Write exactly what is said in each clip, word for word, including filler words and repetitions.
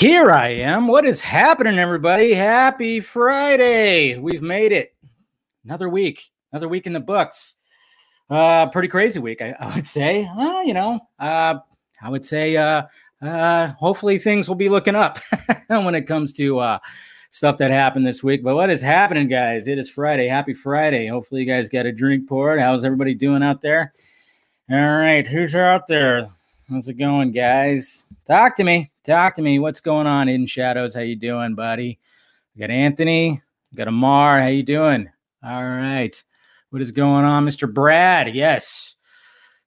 Here I am. What is happening, everybody? Happy Friday. We've made it. Another week. Another week in the books. Uh, pretty crazy week, I, I would say. Well, you know, uh, I would say uh, uh, hopefully things will be looking up when it comes to uh, stuff that happened this week. But what is happening, guys? It is Friday. Happy Friday. Hopefully you guys got a drink poured. How's everybody doing out there? All right. Who's out there? How's it going, guys? Talk to me. Talk to me. What's going on, Hidden Shadows? How you doing, buddy? We got Anthony. We got Amar. How you doing? All right. What is going on, Mister Brad? Yes.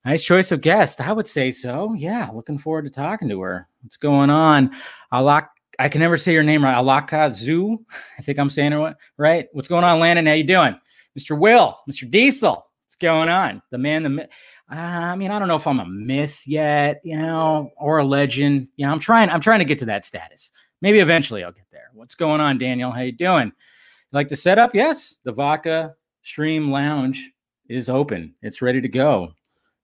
Nice choice of guest. I would say so. Yeah. Looking forward to talking to her. What's going on? Alak. I can never say your name right. Alakazu. I think I'm saying it right. What's going on, Landon? How you doing? Mister Will. Mister Diesel. What's going on? The man, the myth. Uh, I mean, I don't know if I'm a myth yet, you know, or a legend. You know, I'm trying, I'm trying to get to that status. Maybe eventually I'll get there. What's going on, Daniel? How you doing? Like the setup? Yes. The Vodka Stream Lounge is open. It's ready to go.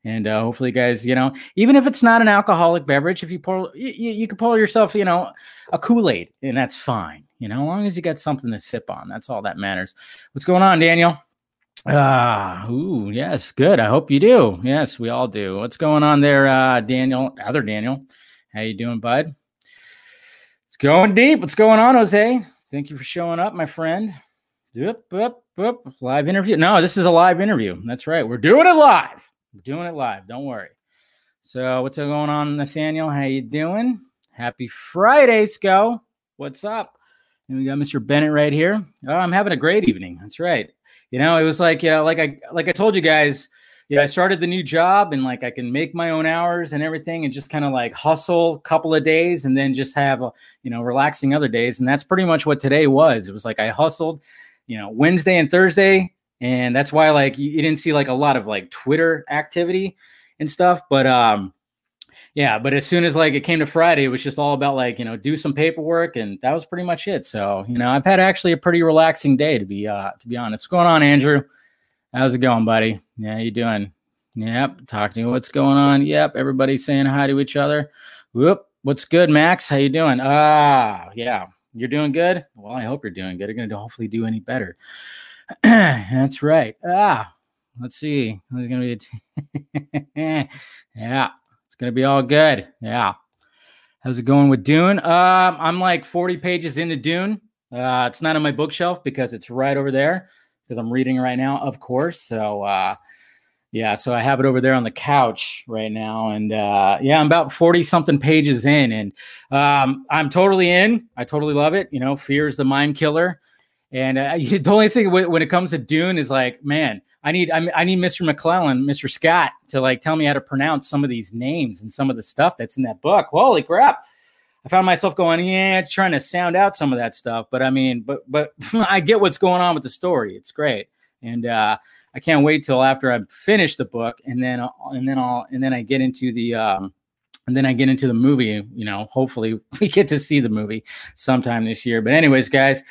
And uh, hopefully, guys, you know, even if it's not an alcoholic beverage, if you pour, you, you can pour yourself, you know, a Kool-Aid, and that's fine. You know, as long as you got something to sip on, that's all that matters. What's going on, Daniel? Ah, uh, ooh, yes, good. I hope you do. Yes, we all do. What's going on there, uh, Daniel? Other Daniel, how you doing, bud? It's going deep. What's going on, Jose? Thank you for showing up, my friend. Oop, oop, oop. Live interview. No, this is a live interview. That's right. We're doing it live. We're doing it live. Don't worry. So, what's going on, Nathaniel? How you doing? Happy Friday, Sco. What's up? And we got Mister Bennett right here. Oh, I'm having a great evening. That's right. You know, it was like, you know, like I, like I told you guys, you know, I started the new job and like, I can make my own hours and everything and just kind of like hustle a couple of days and then just have, a, you know, relaxing other days. And that's pretty much what today was. It was like, I hustled, you know, Wednesday and Thursday. And that's why, like, you, you didn't see like a lot of like Twitter activity and stuff, but, um, yeah, but as soon as like it came to Friday, it was just all about like, you know, do some paperwork, and that was pretty much it. So, you know, I've had actually a pretty relaxing day, to be uh to be honest. What's going on, Andrew? How's it going, buddy? Yeah, you doing? Yep, talking to you. What's going on? Yep, everybody saying hi to each other. Whoop, what's good, Max? How you doing? Ah, yeah, you're doing good. Well, I hope you're doing good. You're gonna hopefully do any better. That's right. Ah, let's see. There's gonna be a t- yeah. Gonna be all good. Yeah. How's it going with Dune? Um, uh, I'm like forty pages into Dune. Uh, it's not on my bookshelf because it's right over there because I'm reading right now, of course. So, uh, yeah, so I have it over there on the couch right now. And, uh, yeah, I'm about forty something pages in, and, um, I'm totally in. I totally love it. You know, fear is the mind killer. And uh, the only thing w- when it comes to Dune is like, man, I need I, I need Mister McClellan, Mister Scott, to like tell me how to pronounce some of these names and some of the stuff that's in that book. Holy crap! I found myself going, yeah, trying to sound out some of that stuff. But I mean, but but I get what's going on with the story. It's great, and uh, I can't wait till after I finish the book, and then and then I'll and then I get into the. Um, And then I get into the movie, you know, hopefully we get to see the movie sometime this year. But anyways, guys,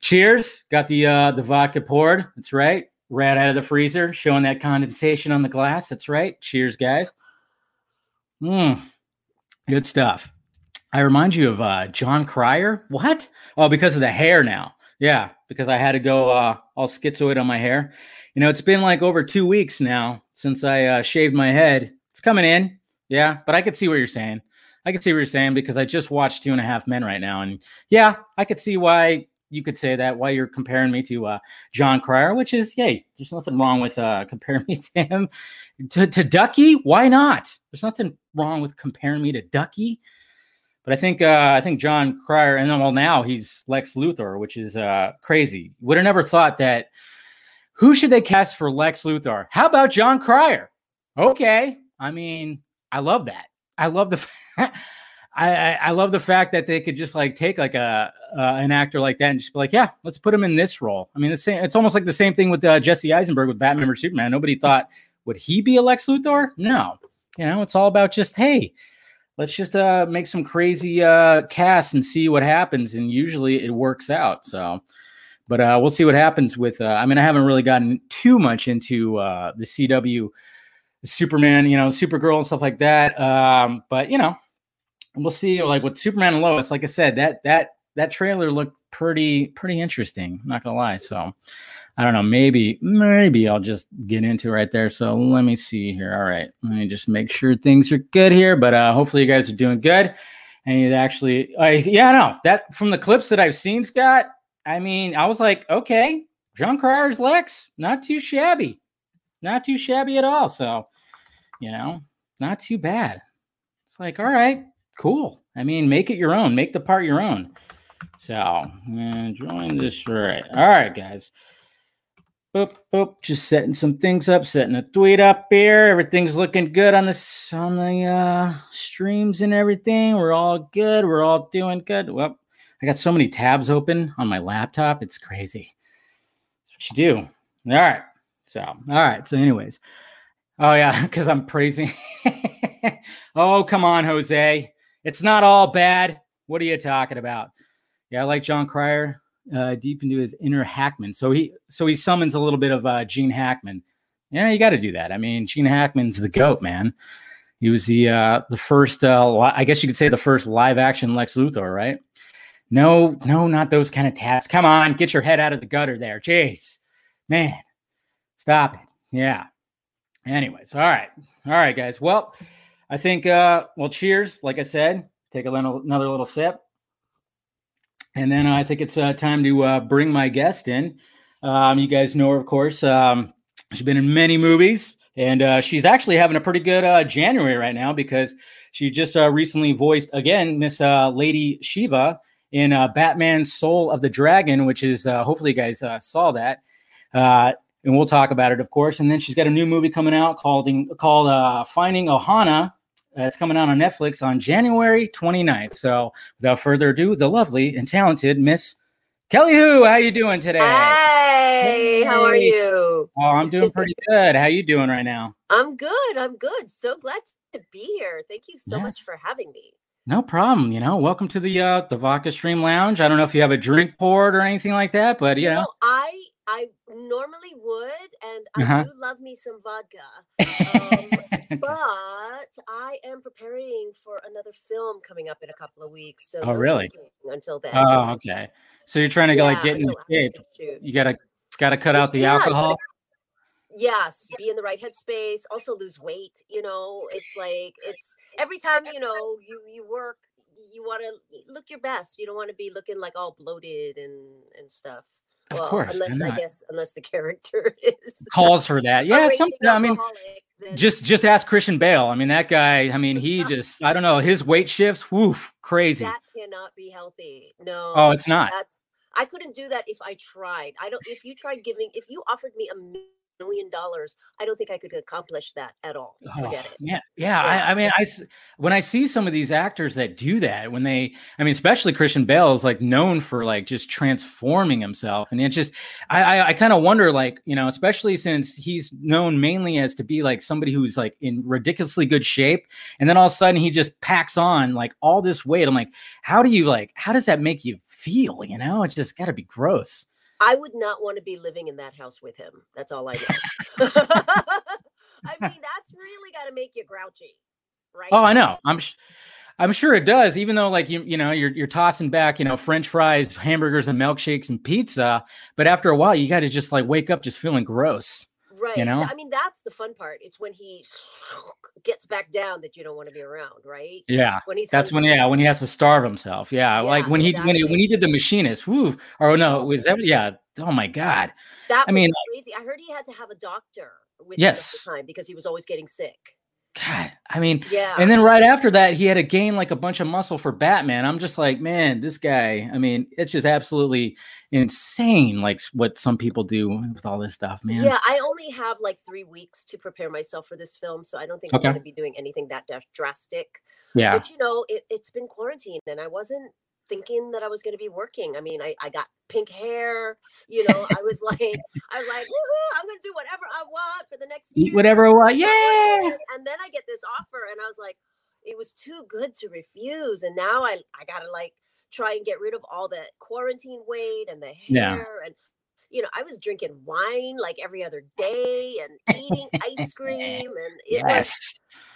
cheers. Got the uh, the vodka poured. That's right. Right out of the freezer, showing that condensation on the glass. That's right. Cheers, guys. Mm, good stuff. I remind you of uh, John Cryer. What? Oh, because of the hair now. Yeah, because I had to go uh, all schizoid on my hair. You know, it's been like over two weeks now since I uh, shaved my head. It's coming in. Yeah, but I could see what you're saying. I could see what you're saying because I just watched Two and a Half Men right now. And yeah, I could see why you could say that, why you're comparing me to uh, John Cryer, which is, hey, there's nothing wrong with uh, comparing me to him. To, to Ducky, why not? There's nothing wrong with comparing me to Ducky. But I think uh, I think John Cryer, and well, now he's Lex Luthor, which is uh, crazy. Would have never thought that. Who should they cast for Lex Luthor? How about John Cryer? Okay. I mean... I love that. I love the, fa- I, I, I love the fact that they could just like take like a uh, an actor like that and just be like, yeah, let's put him in this role. I mean, the same. It's almost like the same thing with uh, Jesse Eisenberg with Batman versus Superman. Nobody thought would he be a Lex Luthor? No, you know, it's all about just hey, let's just uh, make some crazy uh, casts and see what happens. And usually it works out. So, but uh, we'll see what happens with. Uh, I mean, I haven't really gotten too much into uh, the C W. Superman, you know, Supergirl and stuff like that. Um, but, you know, we'll see. Like with Superman and Lois, like I said, that that that trailer looked pretty pretty interesting. I'm not gonna lie. So I don't know. Maybe maybe I'll just get into it right there. So let me see here. All right, let me just make sure things are good here. But uh, hopefully you guys are doing good. And it actually, uh, yeah, no, that from the clips that I've seen, Scott. I mean, I was like, okay, John Cryer's Lex, not too shabby, not too shabby at all. So, you know, not too bad. It's like, all right, cool. I mean, make it your own, make the part your own. So, and join this right. All right, guys. Boop, boop. Just setting some things up, setting a tweet up here. Everything's looking good on this on the uh, streams and everything. We're all good. We're all doing good. Well, I got so many tabs open on my laptop. It's crazy. That's what you do. All right. So, all right. So, anyways. Oh, yeah, because I'm praising. Oh, come on, Jose. It's not all bad. What are you talking about? Yeah, I like John Cryer. Uh, deep into his inner Hackman. So he so he summons a little bit of uh, Gene Hackman. Yeah, you got to do that. I mean, Gene Hackman's the GOAT, man. He was the uh, the first, uh, li- I guess you could say the first live-action Lex Luthor, right? No, no, not those kind of taps. Come on, get your head out of the gutter there. Jeez, man, stop it. Yeah. Anyways, all right. All right, guys. Well, I think, uh, well, cheers. Like I said, take a little, another little sip. And then I think it's uh, time to uh, bring my guest in. Um, you guys know her, of course. Um, she's been in many movies, and uh, she's actually having a pretty good uh, January right now because she just uh, recently voiced, again, Miss uh, Lady Shiva in uh, Batman: Soul of the Dragon, which is uh, hopefully you guys uh, saw that. Uh, and we'll talk about it, of course. And then she's got a new movie coming out called, called uh, Finding Ohana. Uh, it's coming out on Netflix on January twenty-ninth. So without further ado, the lovely and talented Miss Kelly Hu. How you doing today? Hey, hey, how are you? Oh, I'm doing pretty good. How you doing right now? I'm good. I'm good. So glad to be here. Thank you so yes. much for having me. No problem. You know, welcome to the uh, the Vodka Stream Lounge. I don't know if you have a drink poured or anything like that, but you, you know. know, I I normally would, and I uh-huh. do love me some vodka. Um, But I am preparing for another film coming up in a couple of weeks. So oh, really? Until then. Oh, okay. So you're trying to yeah, like get in shape. You gotta gotta cut Just, out the yeah, alcohol. Gotta, yes, be in the right headspace. Also lose weight. You know, it's like it's every time you know you you work, you want to look your best. You don't want to be looking like all bloated and and stuff. Well, of course, unless I guess unless the character is calls for that. Yeah, something. I mean. Then. Just just ask Christian Bale. I mean, that guy, I mean, he just, I don't know, his weight shifts, woof, crazy. That cannot be healthy. No. Oh, it's not. That's, I couldn't do that if I tried. I don't, if you tried giving, if you offered me a million dollars, I don't think I could accomplish that at all. Forget oh, it. Yeah. Yeah. yeah. I, I mean, I, when I see some of these actors that do that, when they, I mean, especially Christian Bale is like known for like just transforming himself. And it's just, I, I, I kind of wonder like, you know, especially since he's known mainly as to be like somebody who's like in ridiculously good shape. And then all of a sudden he just packs on like all this weight. I'm like, how do you like, how does that make you feel? You know, it's just gotta be gross. I would not want to be living in that house with him. That's all I know. I mean, that's really got to make you grouchy, right? Oh, I know. I'm, sh- I'm sure it does. Even though, like you, you know, you're you're tossing back, you know, French fries, hamburgers, and milkshakes and pizza. But after a while, you got to just like wake up just feeling gross, right? You know, I mean, that's the fun part. It's when he gets back down that you don't want to be around, right? Yeah, when he's that's hungry. when yeah when he has to starve himself. Yeah, yeah like when exactly. he when he when he did The Machinist. Woo! Or no, was that yeah? Oh my God, that I was mean crazy. I heard he had to have a doctor with yes. him at the time because he was always getting sick. God, I mean, yeah. And then right after that, he had to gain like a bunch of muscle for Batman. I'm just like, man, this guy, I mean, it's just absolutely insane. Like what some people do with all this stuff, man. Yeah. I only have like three weeks to prepare myself for this film. So I don't think okay. I'm going to be doing anything that drastic. Yeah. But you know, it, it's been quarantine and I wasn't thinking that I was going to be working. I mean, I, I got pink hair, you know, I was like, I was like, woohoo, I'm going to do whatever I want for the next year. Eat whatever I want. Yeah. And then I get this offer and I was like, it was too good to refuse. And now I, I got to like try and get rid of all the quarantine weight and the hair. Yeah. And, you know, I was drinking wine like every other day and eating ice cream. And it yes.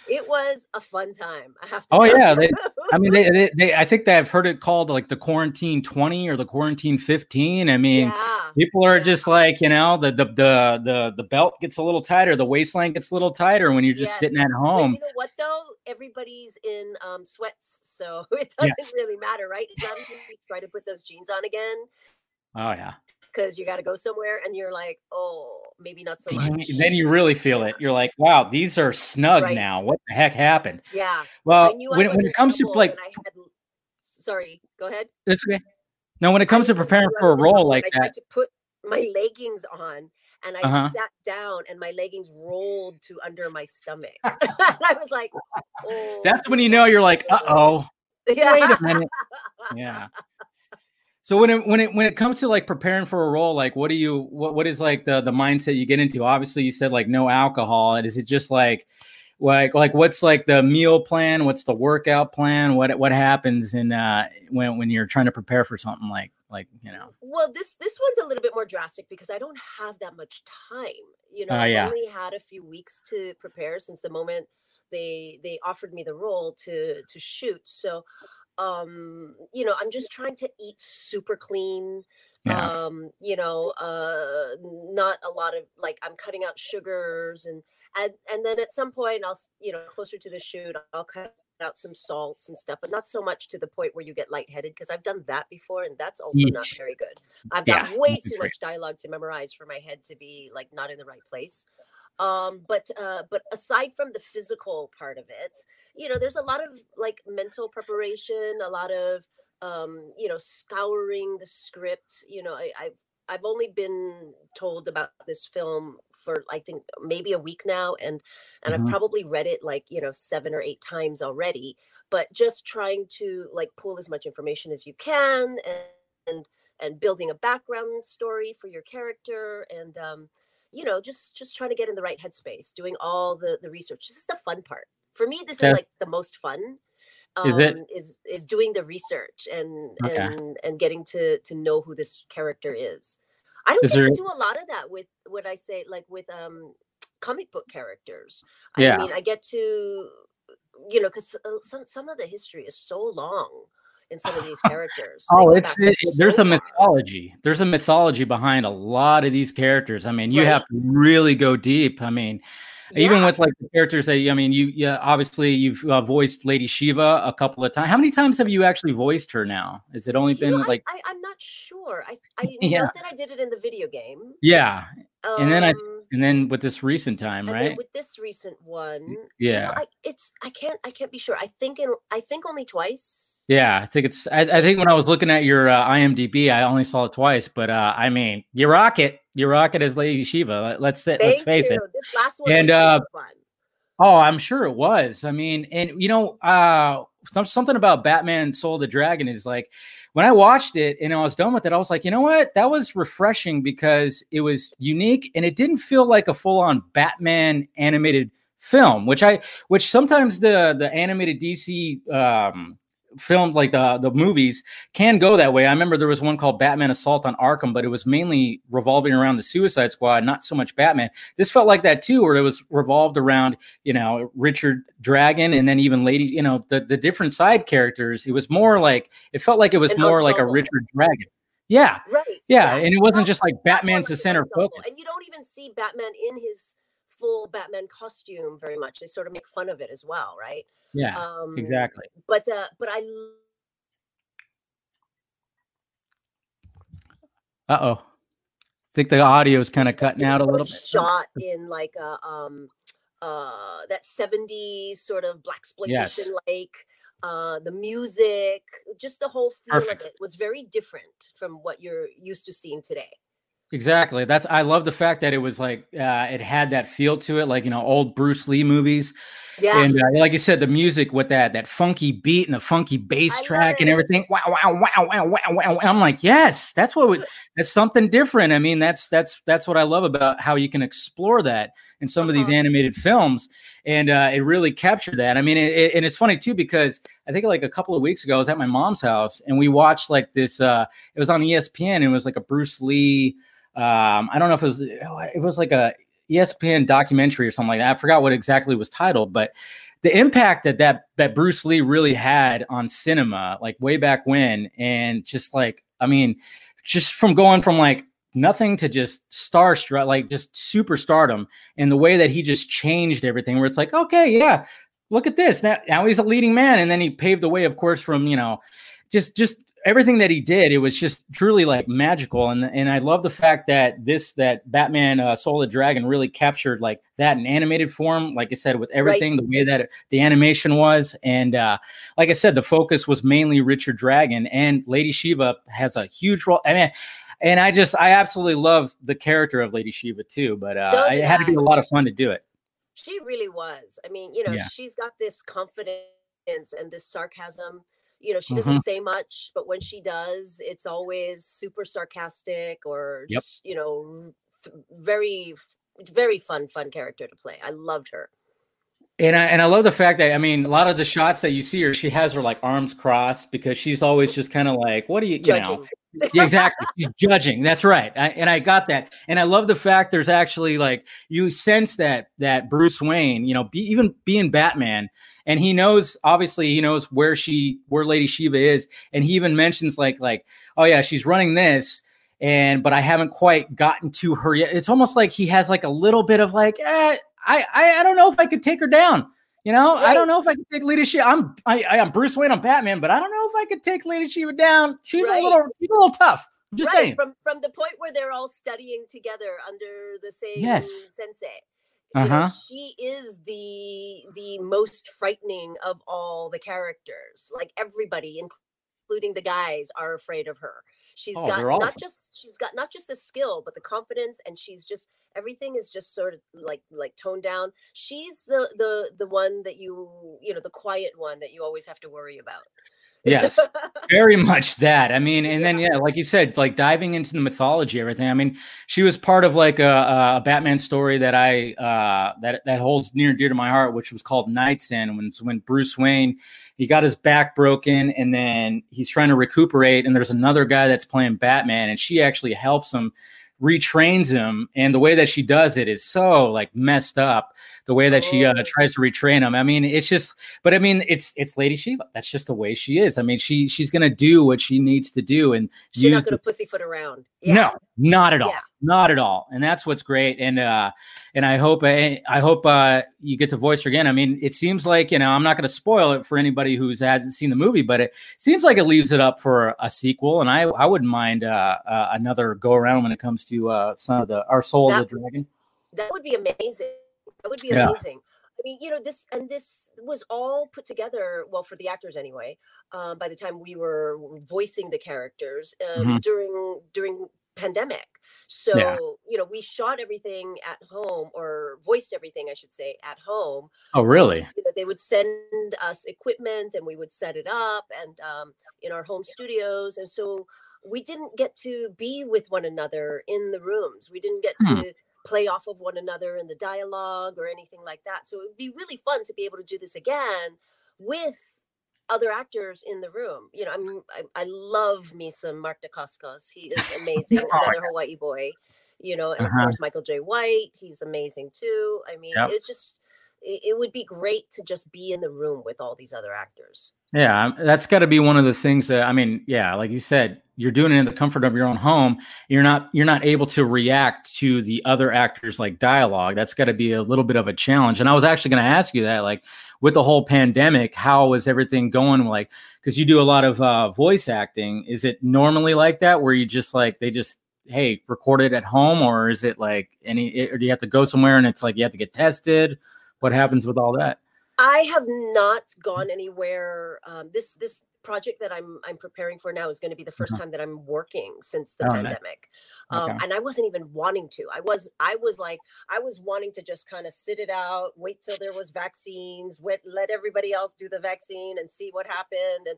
was, It was a fun time. I have to. Oh yeah, they, I mean, they, they, they. I think that I've heard it called like the quarantine twenty or the quarantine fifteen. I mean, yeah. people are yeah. just like, you know, the, the the the the belt gets a little tighter, the waistline gets a little tighter when you're just yes. sitting at home. But you know what though? Everybody's in um, sweats, so it doesn't yes. really matter, right? It's not until you try to put those jeans on again. Oh yeah. Because you got to go somewhere and you're like, oh, maybe not so much. Then you really feel it. You're like, wow, these are snug right. now. What the heck happened? Yeah. Well, when, when it comes to like, sorry, go ahead. That's okay. Now, when it comes I to preparing for a role like that, I tried to put my leggings on and I uh-huh. sat down and my leggings rolled to under my stomach. And I was like, oh. That's when you know you're like, uh oh. Yeah. Wait a minute. Yeah. So when it when it when it comes to like preparing for a role, like what do you what what is like the the mindset you get into? Obviously, you said like no alcohol, and is it just like like like what's like the meal plan? What's the workout plan? What what happens in uh, when when you're trying to prepare for something like like you know? Well, this this one's a little bit more drastic because I don't have that much time. You know, uh, yeah. I only had a few weeks to prepare since the moment they they offered me the role to to shoot. So. Um, you know, I'm just trying to eat super clean, yeah. um, you know, uh, not a lot of like I'm cutting out sugars and, and, and then at some point I'll, you know, closer to the shoot, I'll cut out some salts and stuff, but not so much to the point where you get lightheaded. Cause I've done that before and that's also Each. not very good. I've yeah, got way too much dialogue to memorize for my head to be like, not in the right place. Um, but, uh, but aside from the physical part of it, you know, there's a lot of like mental preparation, a lot of, um, you know, scouring the script. You know, I, I've, I've only been told about this film for, I think maybe a week now. And, and mm-hmm. I've probably read it like, you know, seven or eight times already, but just trying to like pull as much information as you can and, and, and building a background story for your character. And, um, you know, just, just trying to get in the right headspace, doing all the, the research. This is the fun part. For me, this yeah. is like the most fun um, is, it? is, is doing the research and, okay. and, and getting to, to know who this character is. I don't is get there... to do a lot of that with what I say, like with um comic book characters. Yeah. I mean, I get to, you know, cause some, some of the history is so long. In some of these characters. Oh, it's it, there's so a far. mythology. There's a mythology behind a lot of these characters. I mean, you right. have to really go deep. I mean, yeah. even with like the characters that I mean, you yeah, obviously you've uh, voiced Lady Shiva a couple of times. How many times have you actually voiced her now? Has it only Do been you know, like I, I, I'm not sure. I I yeah. know that I did it in the video game. Yeah. Um, and then I and then with this recent time, and right? Then with this recent one, yeah, you know, I, it's I can't I can't be sure. I think in I think only twice. Yeah, I think it's I, I think when I was looking at your uh, I M D B, I only saw it twice. But uh, I mean, you rock it, you rock it as Lady Shiva. Let's sit, let's face you. it. This last one and was uh, fun. Oh, I'm sure it was. I mean, and you know, uh, something about Batman: Soul of the Dragon is like. When I watched it and I was done with it, I was like, you know what? That was refreshing because it was unique and it didn't feel like a full-on Batman animated film, which I, which sometimes the the animated D C um, films, like the the movies, can go that way. I remember there was one called Batman: Assault on Arkham, but it was mainly revolving around the Suicide Squad, not so much Batman. This felt like that too, where it was revolved around, you know, Richard Dragon, and then even Lady, you know, the, the different side characters. It was more like, it felt like it was more like a Richard Dragon. Yeah. Right. Yeah. yeah. And it wasn't just like Batman's the center focus. And you don't even see Batman in his full Batman costume very much. They sort of make fun of it as well. Right. Yeah, um, exactly. But, uh, but I. Uh-oh. I think the audio is kind of cutting out a little bit. Shot in like a, um, Uh, that seventies sort of blaxploitation, like uh, the music, just the whole feel Perfect. of it was very different from what you're used to seeing today. Exactly. That's I love the fact that it was like uh, it had that feel to it, like, you know, old Bruce Lee movies. Yeah. And uh, like you said, the music with that that funky beat and the funky bass I track and everything. Wow, wow, wow, wow, wow, wow. I'm like, yes, that's what we, that's something different. I mean, that's that's that's what I love about how you can explore that in some uh-huh. of these animated films. And uh, it really captured that. I mean, it, it, and it's funny, too, because I think like a couple of weeks ago, I was at my mom's house and we watched like this. Uh, it was on E S P N. And it was like a Bruce Lee. Um, I don't know if it was it was like a E S P N documentary or something like that. I forgot what exactly was titled, but the impact that, that that Bruce Lee really had on cinema, like way back when, and just like, I mean, just from going from like nothing to just starstruck, like just super stardom, and the way that he just changed everything, where it's like, okay, yeah, look at this. Now, now he's a leading man. And then he paved the way, of course, from, you know, just, just everything that he did. It was just truly like magical. And, and I love the fact that this, that Batman uh, Soul of the Dragon really captured like that in animated form, like I said, with everything, right. The way that it, the animation was. And uh, like I said, the focus was mainly Richard Dragon, and Lady Shiva has a huge role. I mean, and I just, I absolutely love the character of Lady Shiva too, but uh, so it had to be a lot of fun to do it. She really was. I mean, you know, yeah. She's got this confidence and this sarcasm. You know, she doesn't mm-hmm. say much, but when she does, it's always super sarcastic or, yep. just, you know, f- very, very fun, fun character to play. I loved her. And I, and I love the fact that, I mean, a lot of the shots that you see her, she has her like arms crossed because she's always just kind of like, what do you, you judging. know? Yeah, exactly. She's judging. That's right. I, and I got that. And I love the fact there's actually like, you sense that, that Bruce Wayne, you know, be, even being Batman, and he knows, obviously he knows where she, where Lady Shiva is. And he even mentions like, like, oh yeah, she's running this. And, but I haven't quite gotten to her yet. It's almost like he has like a little bit of like, eh, I, I, I don't know if I could take her down. You know, right. I don't know if I could take Lady Shiva. I'm I, I am Bruce Wayne, I'm Batman, but I don't know if I could take Lady Shiva down. She's right. a little, she's a little tough. I'm just right. saying. From from the point where they're all studying together under the same yes. sensei, uh-huh. you know, she is the the most frightening of all the characters. Like everybody, including the guys, are afraid of her. She's oh, got not just she's got not just the skill, but the confidence, and she's just everything is just sort of like like toned down. She's the the the one that you you know the quiet one that you always have to worry about. Yes, very much that. I mean, and yeah. then yeah, like you said, like diving into the mythology, everything. I mean, she was part of like a, a Batman story that I uh, that that holds near and dear to my heart, which was called Night's End. When when Bruce Wayne, he got his back broken, and then he's trying to recuperate. And there's another guy that's playing Batman, and she actually helps him, retrains him, and the way that she does it is so like messed up. The way that she uh, tries to retrain him. I mean, it's just, but I mean, it's it's Lady Shiva. That's just the way she is. I mean, she she's gonna do what she needs to do, and she's not gonna the, pussyfoot around. Yeah. No, not at all, yeah. not at all. And that's what's great. And uh, and I hope I, I hope uh, you get to voice her again. I mean, it seems like, you know, I'm not gonna spoil it for anybody who hasn't seen the movie, but it seems like it leaves it up for a sequel. And I I wouldn't mind uh, uh, another go around when it comes to uh, some of the our Soul that, of the Dragon. That would be amazing. That would be amazing. Yeah. I mean, you know, this and this was all put together, well, for the actors anyway, um, by the time we were voicing the characters um, mm-hmm. during during pandemic. So, yeah. you know, we shot everything at home, or voiced everything, I should say, at home. Oh, really? You know, they would send us equipment and we would set it up and um, in our home studios. And so we didn't get to be with one another in the rooms. We didn't get hmm. to play off of one another in the dialogue or anything like that. So it would be really fun to be able to do this again with other actors in the room. You know, I'm, I I love me some Mark Dacascos. He is amazing. Oh, another Hawaii boy, you know, and uh-huh. of course, Michael J. White, he's amazing too. I mean, yep. it's just, it, it would be great to just be in the room with all these other actors. Yeah, that's got to be one of the things that, I mean, yeah, like you said, you're doing it in the comfort of your own home. You're not you're not able to react to the other actors like dialogue. That's got to be a little bit of a challenge. And I was actually going to ask you that, like with the whole pandemic, how was everything going? Like, because you do a lot of uh, voice acting. Is it normally like that where you just like they just, hey, record it at home? Or is it like any or do you have to go somewhere and it's like you have to get tested? What happens with all that? I have not gone anywhere. Um, this this project that I'm I'm preparing for now is going to be the first time that I'm working since the oh, pandemic, nice. okay. um, and I wasn't even wanting to. I was I was like I was wanting to just kind of sit it out, wait till there was vaccines, wait, let everybody else do the vaccine and see what happened. And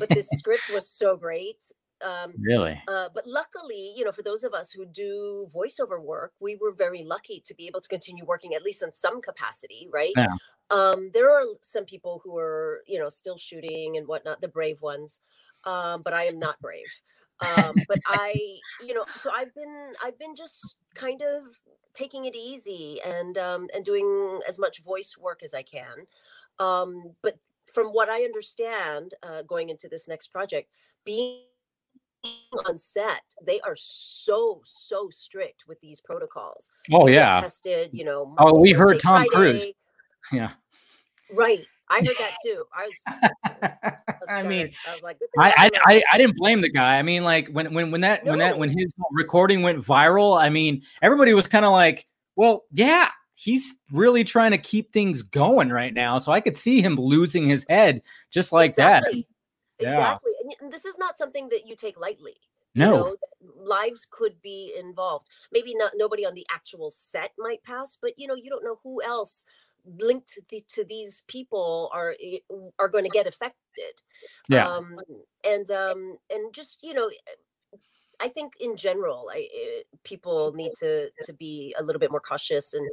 but this script was so great. Um, really? Uh, but luckily, you know, for those of us who do voiceover work, we were very lucky to be able to continue working at least in some capacity, right? Yeah. Um, there are some people who are, you know, still shooting and whatnot, the brave ones, um, but I am not brave. Um, but I, you know, so I've been, I've been just kind of taking it easy and um, and doing as much voice work as I can. Um, but from what I understand, uh, going into this next project, being on set, they are so, so strict with these protocols. Oh, yeah. They tested, you know. Monday, oh, we Wednesday, heard Tom Friday. Cruise. Yeah. Right. I heard that too. I was, I mean, I was like, I, I, I didn't blame the guy. I mean, like when, when, when that, no. when that, when his recording went viral, I mean, everybody was kind of like, well, yeah, he's really trying to keep things going right now. So I could see him losing his head just like exactly. that. Exactly. Yeah. And this is not something that you take lightly. No, you know, lives could be involved. Maybe not, nobody on the actual set might pass, but you know, you don't know who else linked to, the, to these people are are going to get affected. Yeah. Um, and um, and just, you know, I think in general, I, people need to, to be a little bit more cautious. And,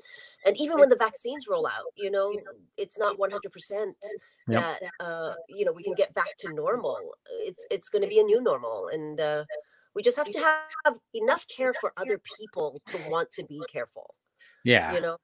and even when the vaccines roll out, you know, it's not one hundred percent that, yep. uh, you know, we can get back to normal. It's, it's going to be a new normal. And uh, we just have to have enough care for other people to want to be careful. Yeah. You know?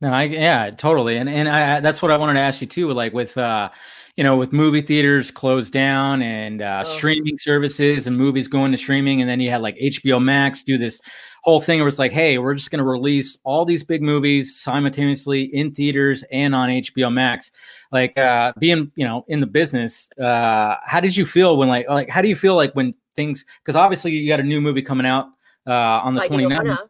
No, I, yeah, totally. And, and I, that's what I wanted to ask you too, like with, uh, you know, with movie theaters closed down and uh, oh. streaming services and movies going to streaming. And then you had like H B O Max do this whole thing where it's like, hey, we're just going to release all these big movies simultaneously in theaters and on H B O Max. Like uh, being, you know, in the business, uh, how did you feel when like, like, how do you feel like when things, because obviously you got a new movie coming out uh, on the twenty-ninth.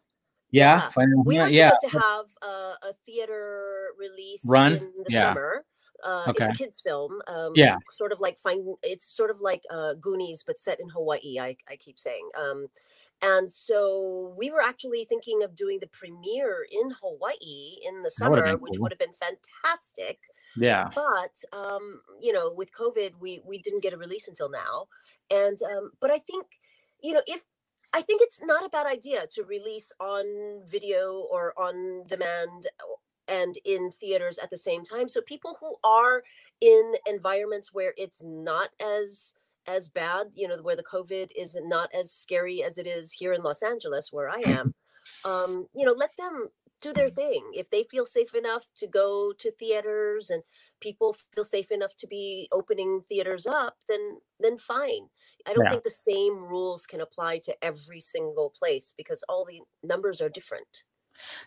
Yeah, yeah. We were yeah. supposed to have uh, a theater release Run? in the yeah. summer. Uh, okay. It's a kids' film. Um, yeah, it's sort of like find. It's sort of like uh, Goonies, but set in Hawaii. I I keep saying. Um, and so we were actually thinking of doing the premiere in Hawaii in the summer, would which cool. would have been fantastic. Yeah. But um, you know, with COVID, we we didn't get a release until now. And um, but I think, you know, if. I think it's not a bad idea to release on video or on demand and in theaters at the same time. So people who are in environments where it's not as as bad, you know, where the COVID is not as scary as it is here in Los Angeles, where I am, um, you know, let them do their thing. If they feel safe enough to go to theaters and people feel safe enough to be opening theaters up, then then fine. I don't yeah. think the same rules can apply to every single place because all the numbers are different.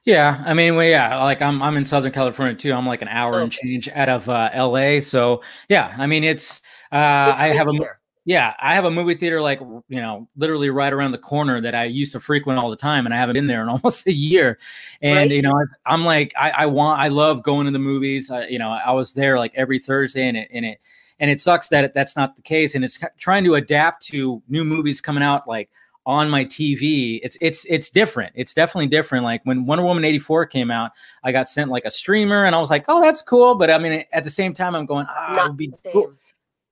Yeah. I mean, well, yeah, like I'm, I'm in Southern California too. I'm like an hour okay. and change out of uh, L A. So yeah, I mean, it's, uh, it's I have a, here. yeah, I have a movie theater, like, you know, literally right around the corner that I used to frequent all the time. And I haven't been there in almost a year. And, right? you know, I'm like, I, I want, I love going to the movies. I, you know, I was there like every Thursday and it, and it, And it sucks that that's not the case. And it's trying to adapt to new movies coming out like on my T V. It's it's it's different. It's definitely different. Like when Wonder Woman eighty-four came out, I got sent like a streamer and I was like, oh, that's cool. But I mean, at the same time, I'm going, oh, that would be cool.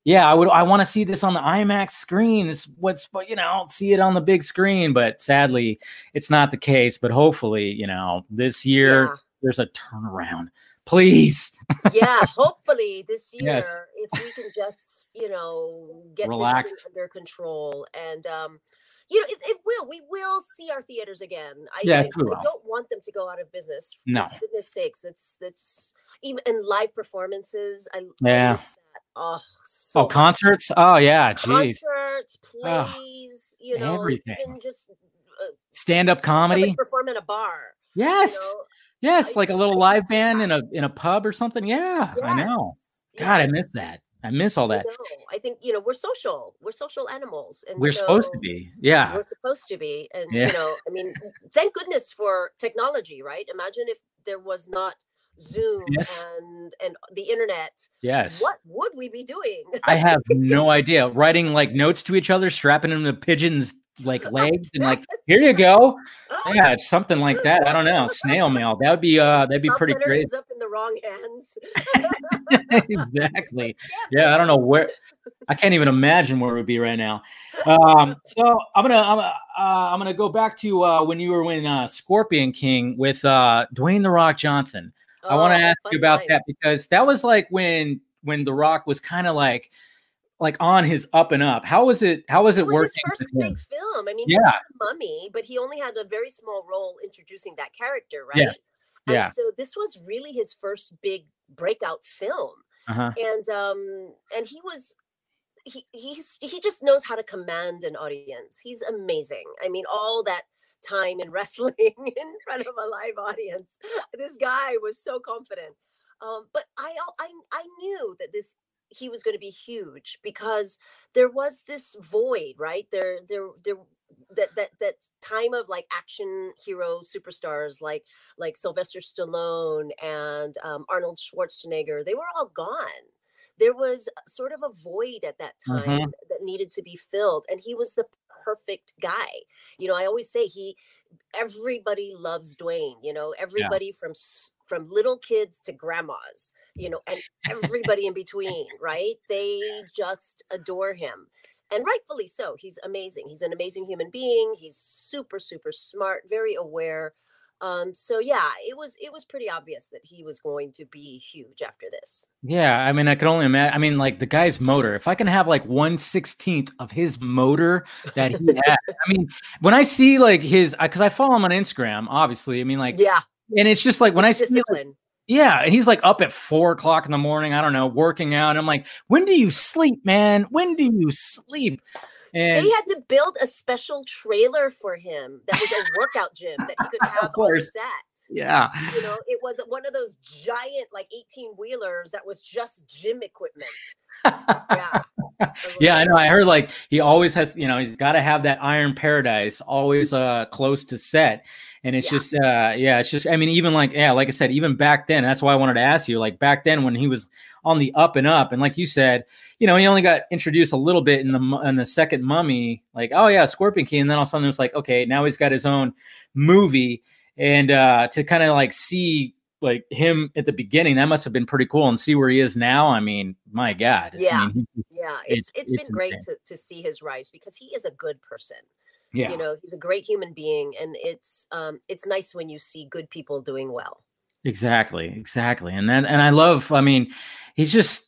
Yeah, I would. I want to see this on the IMAX screen. It's what's, you know, I'll see it on the big screen. But sadly, it's not the case. But hopefully, you know, this year yeah. there's a turnaround. Please. Yeah, hopefully this year, yes. if we can just, you know, get Relax. this under control. And, um, you know, it, it will. We will see our theaters again. I, yeah, I, I don't want them to go out of business. For no. goodness sakes. That's, that's even in live performances. I yeah. miss that. Oh, so oh concerts? Oh, yeah. Geez. Concerts, plays, oh, you know, everything. Even just uh, stand-up comedy. Perform in a bar. Yes. You know? Yes, like a little live band in a in a pub or something. Yeah, yes, I know. God, yes. I miss that. I miss all that. I, I think, you know, we're social. We're social animals. And we're so supposed to be. Yeah. We're supposed to be. And, yeah. you know, I mean, thank goodness for technology, right? Imagine if there was not Zoom yes. and and the internet. Yes. What would we be doing? I have no idea. Writing like notes to each other, strapping them to pigeons' like legs and like here you go. Yeah, it's something like that. I don't know. Snail mail. That would be uh that'd be Love pretty great. Up in the wrong hands. Exactly. Yeah, I don't know where I can't even imagine where it would be right now. Um so I'm going to I'm uh, I'm going to go back to uh when you were in uh, Scorpion King with uh Dwayne "The Rock" Johnson. Oh, I want to ask you about times. that because that was like when when The Rock was kind of like like on his up and up. How was it? How was it, it was working? His first big film. I mean, yeah. he was a mummy, but he only had a very small role introducing that character, right? Yeah. And yeah. so this was really his first big breakout film. Uh-huh. And um, and he was he he's he just knows how to command an audience. He's amazing. I mean, all that time in wrestling in front of a live audience, this guy was so confident. Um, but I I I knew that this he was going to be huge, because there was this void, right? There there there. That that that time of like action hero superstars like like Sylvester Stallone and um, Arnold Schwarzenegger, they were all gone. There was sort of a void at that time mm-hmm. that needed to be filled, and he was the perfect guy. You know, I always say he. Everybody loves Dwayne. You know, everybody yeah. from from little kids to grandmas. You know, and everybody in between. Right? They yeah. just adore him. And rightfully so. He's amazing. He's an amazing human being. He's super, super smart, very aware. Um, so yeah, it was it was pretty obvious that he was going to be huge after this. Yeah, I mean, I can only imagine. I mean, like the guy's motor. If I can have like one sixteenth of his motor that he had. I mean, when I see like his, because I follow him on Instagram, obviously. I mean, like yeah, and it's just like when it's I discipline. see. Like, yeah. And he's like up at four o'clock in the morning, I don't know, working out. And I'm like, when do you sleep, man? When do you sleep? And they had to build a special trailer for him that was a workout gym that he could have on set. Yeah. You know, it was one of those giant like eighteen wheelers that was just gym equipment. Yeah. Yeah, I know. I heard like he always has, you know, he's got to have that iron paradise always uh, close to set. And it's yeah. just, uh, yeah, it's just, I mean, even like, yeah, like I said, even back then, that's why I wanted to ask you, like back then when he was on the up and up. And like you said, you know, he only got introduced a little bit in the in the second Mummy, like, oh yeah, Scorpion King. And then all of a sudden it was like, okay, now he's got his own movie. And uh, to kind of like see like him at the beginning, that must have been pretty cool, and see where he is now. I mean, my God. Yeah. I mean, yeah. It's, it's, it's been it's great to, to see his rise, because he is a good person. Yeah. You know, he's a great human being, and it's, um, it's nice when you see good people doing well. Exactly. Exactly. And then, and I love, I mean, he's just,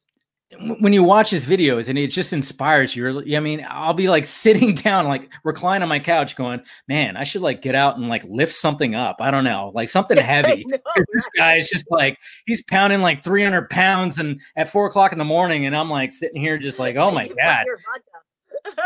when you watch his videos and it just inspires you. I mean, I'll be like sitting down, like recline on my couch going, man, I should like get out and like lift something up. I don't know, like something heavy. know, this guy is just like, he's pounding like three hundred pounds and at four o'clock in the morning. And I'm like sitting here just like, oh my God.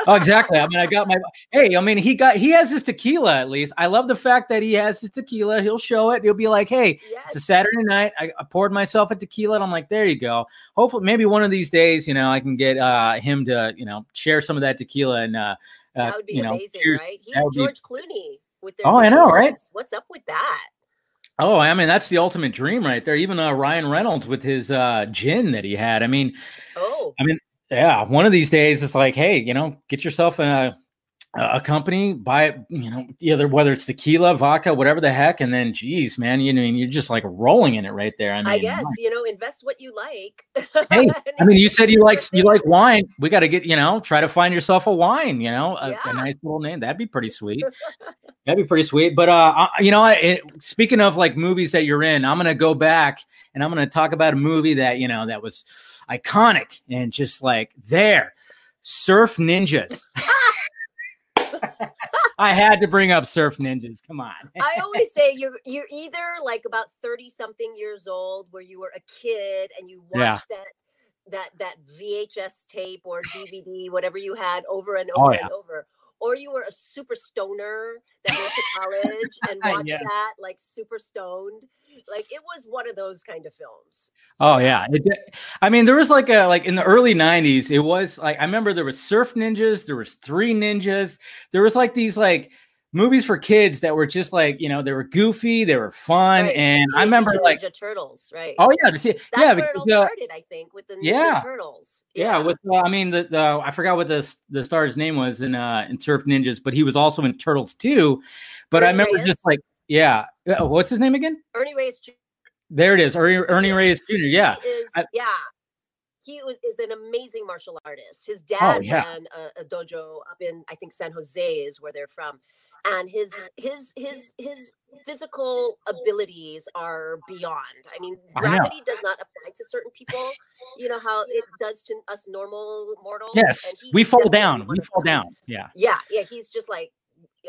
Oh, exactly. I mean, I got my, hey, I mean, he got, he has his tequila at least. I love the fact that he has his tequila. He'll show it. He'll be like, hey, yes. It's a Saturday night. I, I poured myself a tequila. And I'm like, there you go. Hopefully maybe one of these days, you know, I can get uh, him to, you know, share some of that tequila. And uh, that would be you know, amazing, cheers. Right? He and George be... Clooney with their, oh, tequilas. I know, right? What's up with that? Oh, I mean, that's the ultimate dream right there. Even uh, Ryan Reynolds with his uh, gin that he had. I mean, oh, I mean, yeah, one of these days it's like, hey, you know, get yourself a a company, buy, you know, either whether it's tequila, vodka, whatever the heck, and then, geez, man, you know, you're just like rolling in it right there. I, mean, I guess you know, invest what you like. Hey, I mean, you said you like you like wine. We got to get, you know, try to find yourself a wine. You know, a, yeah. a nice little name. That'd be pretty sweet. That'd be pretty sweet. But uh, you know, it, speaking of like movies that you're in, I'm gonna go back and I'm gonna talk about a movie that you know that was iconic and just like there, Surf Ninjas. I had to bring up Surf Ninjas. Come on. I always say you're you're either like about thirty something years old where you were a kid and you watched yeah. that that that V H S tape or D V D, whatever you had, over and over oh, yeah. and over. Or you were a super stoner that went to college and watched yes. that, like super stoned. Like it was one of those kind of films. Oh yeah, it, I mean there was like a like in the early nineties. It was like I remember there was Surf Ninjas, there was Three Ninjas, there was like these like movies for kids that were just like you know they were goofy, they were fun, right. and Teenage I remember Ninja like Ninja Turtles, right? Oh yeah, that's yeah, where because, it all started, uh, I think, with the Ninja yeah. Turtles. Yeah, yeah with uh, I mean the, the I forgot what the the star's name was in uh, in Surf Ninjas, but he was also in Turtles two. But Ernie I remember Reyes. Just like. Yeah. What's his name again? Ernie Reyes Junior There it is. Ernie, Ernie Reyes Junior Yeah. He is, I, yeah. He was, is an amazing martial artist. His dad oh, yeah. ran a, a dojo up in, I think, San Jose is where they're from. And his his his his physical abilities are beyond. I mean, gravity I does not apply to certain people. You know how it does to us normal mortals. Yes. We fall down. We fall down. Yeah. Yeah. Yeah. He's just like,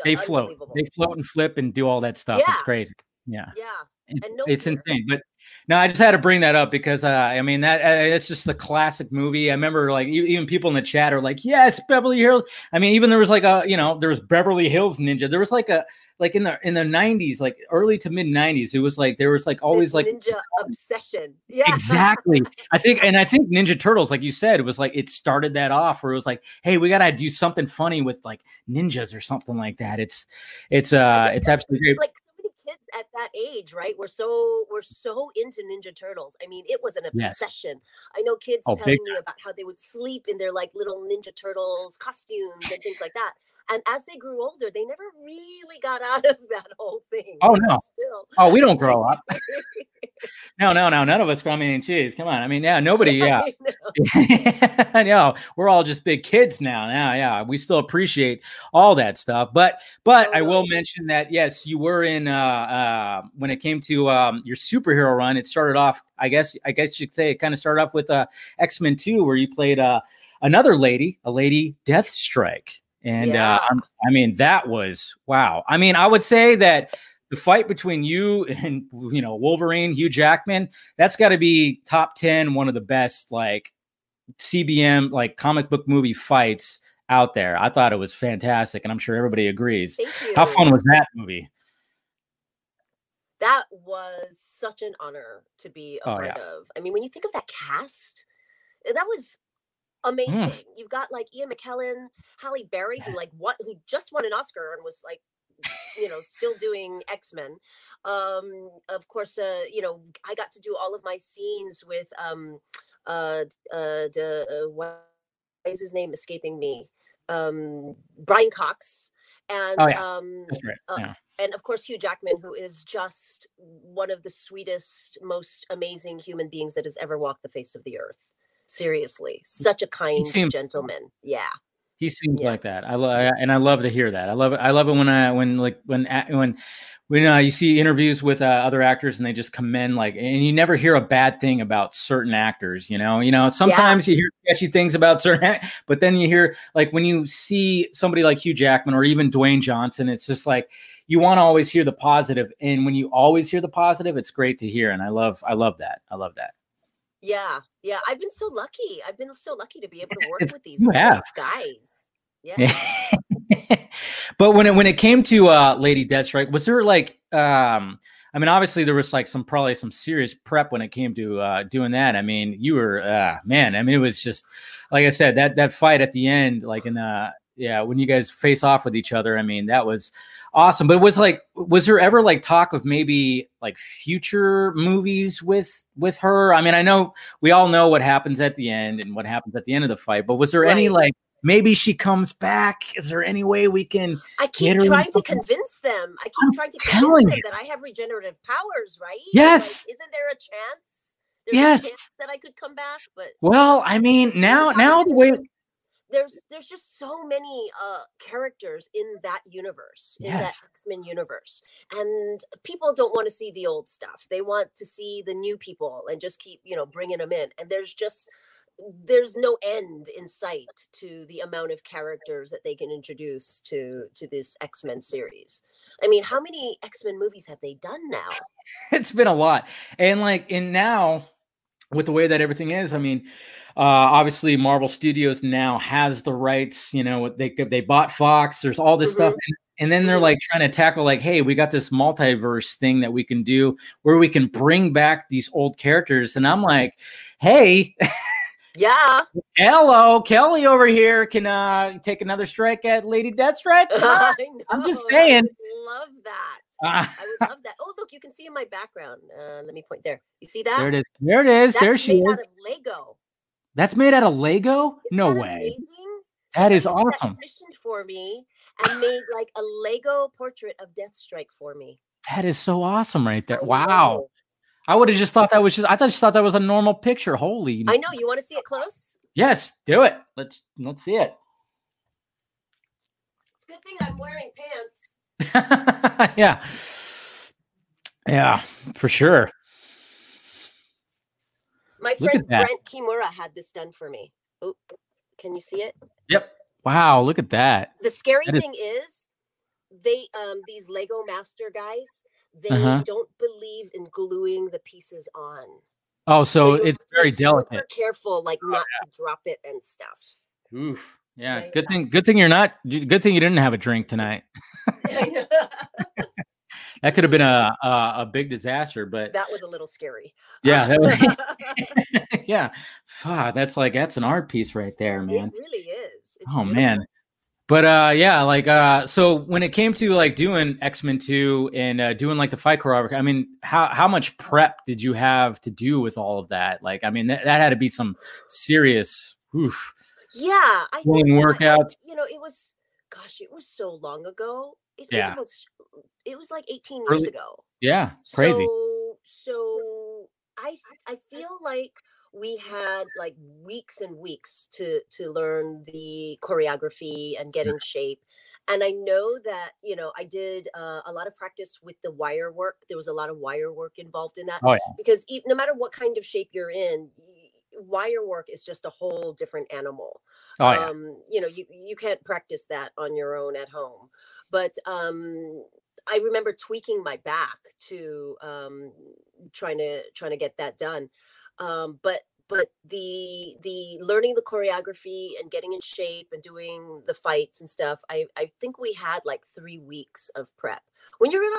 they float, they float and flip and do all that stuff. Yeah. It's crazy. Yeah. Yeah. It's, and no it's insane. But No, I just had to bring that up because, uh, I mean, that uh, it's just the classic movie. I remember, like, even people in the chat are like, yes, Beverly Hills. I mean, even there was like a, you know, there was Beverly Hills Ninja. There was like a, like in the in the nineties, like early to mid nineties, it was like, there was like always this like ninja obsession. Yeah, exactly. I think, and I think Ninja Turtles, like you said, it was like, it started that off where it was like, hey, we got to do something funny with like ninjas or something like that. It's, it's, uh, it's absolutely great. Kids at that age, right? We're so we're so into Ninja Turtles. I mean, it was an obsession. Yes. I know kids oh, telling me about how they would sleep in their like little Ninja Turtles costumes and things like that. And as they grew older, they never really got out of that whole thing. Oh no! Still. Oh, we don't grow up. no, no, no. None of us grow meat and cheese. Come on. I mean, yeah, nobody. Yeah, I know. No, we're all just big kids now. Now, yeah, we still appreciate all that stuff. But, but oh, I will yeah. mention that yes, you were in uh, uh, when it came to um, your superhero run. It started off, I guess, I guess you'd say, it kind of started off with uh, X-Men two, where you played uh, another lady, a lady Deathstrike. And yeah. uh, I mean, that was, wow. I mean, I would say that the fight between you and, you know, Wolverine, Hugh Jackman, that's got to be top ten, one of the best, like C B M, like comic book movie fights out there. I thought it was fantastic. And I'm sure everybody agrees. How fun was that movie? That was such an honor to be a oh, part yeah. of. I mean, when you think of that cast, that was amazing. Mm. You've got like Ian McKellen, Halle Berry, who like what who just won an Oscar and was like, you know, still doing X-Men. Um, of course, uh, you know, I got to do all of my scenes with um, uh, uh, the uh, why is his name escaping me? Um, Brian Cox, and oh, yeah. um, That's right. yeah. uh, and of course Hugh Jackman, who is just one of the sweetest, most amazing human beings that has ever walked the face of the earth. Seriously, such a kind seemed, gentleman. Yeah, he seems yeah. like that. I love, and I love to hear that. I love it. I love it when I when like when when when uh, you see interviews with uh, other actors and they just commend like, and you never hear a bad thing about certain actors. You know, you know. Sometimes yeah. you hear sketchy things about certain, but then you hear like when you see somebody like Hugh Jackman or even Dwayne Johnson, it's just like you want to always hear the positive. And when you always hear the positive, it's great to hear. And I love, I love that. I love that. Yeah, yeah. I've been so lucky. I've been so lucky to be able to work with these guys. Yeah. But when it when it came to uh, Lady Deathstrike, was there like, um, I mean, obviously there was like some probably some serious prep when it came to uh, doing that. I mean, you were uh, man. I mean, it was just like I said, that that fight at the end, like in the yeah, when you guys face off with each other. I mean, that was awesome. But it was like, was there ever like talk of maybe like future movies with, with her? I mean, I know we all know what happens at the end and what happens at the end of the fight, but was there right. any, like, maybe she comes back? Is there any way we can, I keep trying to convince them. I keep I'm trying to convince them you. that I have regenerative powers, right? Yes. Like, isn't there a chance? There's yes. a chance that I could come back, but well, I mean, now, now the way There's there's just so many uh, characters in that universe, yes. in that X-Men universe. And people don't want to see the old stuff. They want to see the new people and just keep, you know, bringing them in. And there's just, there's no end in sight to the amount of characters that they can introduce to, to this X-Men series. I mean, how many X-Men movies have they done now? It's been a lot. And like, and now with the way that everything is, I mean, uh, obviously Marvel Studios now has the rights, you know, they, they bought Fox, there's all this mm-hmm. stuff. And, and then they're like trying to tackle like, hey, we got this multiverse thing that we can do where we can bring back these old characters. And I'm like, hey, yeah, hello, Kelly over here can uh, take another strike at Lady Deathstrike. Uh, I'm just saying. I love that. Uh, I would love that. Oh, look, you can see in my background. Uh, let me point there. You see that? There it is. There it is. That's there she made is. Out of Lego. That's made out of Lego? Isn't no that way. Amazing? That so is awesome. Mission for me and made like a Lego portrait of Deathstrike for me. That is so awesome right there. I wow. Know. I would have just thought that was just I thought just thought that was a normal picture. Holy. I know. You want to see it close? Yes, do it. Let's let's see it. It's a good thing I'm wearing pants. yeah. Yeah, for sure. My friend Brent Kimura had this done for me. Oh, can you see it? Yep. Wow, look at that. The scary that thing is, is they um these Lego master guys, they uh-huh. don't believe believe in gluing the pieces on. Oh, so, so it's very delicate. Super careful, like not oh, yeah. to drop it and stuff. Oof. Yeah. Right? Good thing. Good thing you're not. Good thing you didn't have a drink tonight. That could have been a, a a big disaster, but that was a little scary. Yeah. That was, yeah. Fuck, ah, that's like that's an art piece right there, man. It really is. It's oh beautiful. Man. But uh, yeah, like uh, so when it came to like doing X-Men two and uh, doing like the fight choreography, I mean, how how much prep did you have to do with all of that? Like, I mean, that, that had to be some serious, oof. Yeah, I think workouts. You know, it was, gosh, it was so long ago. It, yeah. it, was, almost, it was like eighteen Early. years ago. Yeah, crazy. So, so I I feel like. We had like weeks and weeks to to learn the choreography and get in shape. And I know that, you know, I did uh, a lot of practice with the wire work. There was a lot of wire work involved in that. Oh, yeah. Because e- no matter what kind of shape you're in, wire work is just a whole different animal. Oh, yeah. Um, you know, you, you can't practice that on your own at home. But um, I remember tweaking my back to um, trying to trying to get that done. Um, but, but the, the learning the choreography and getting in shape and doing the fights and stuff, I, I think we had like three weeks of prep. When you're in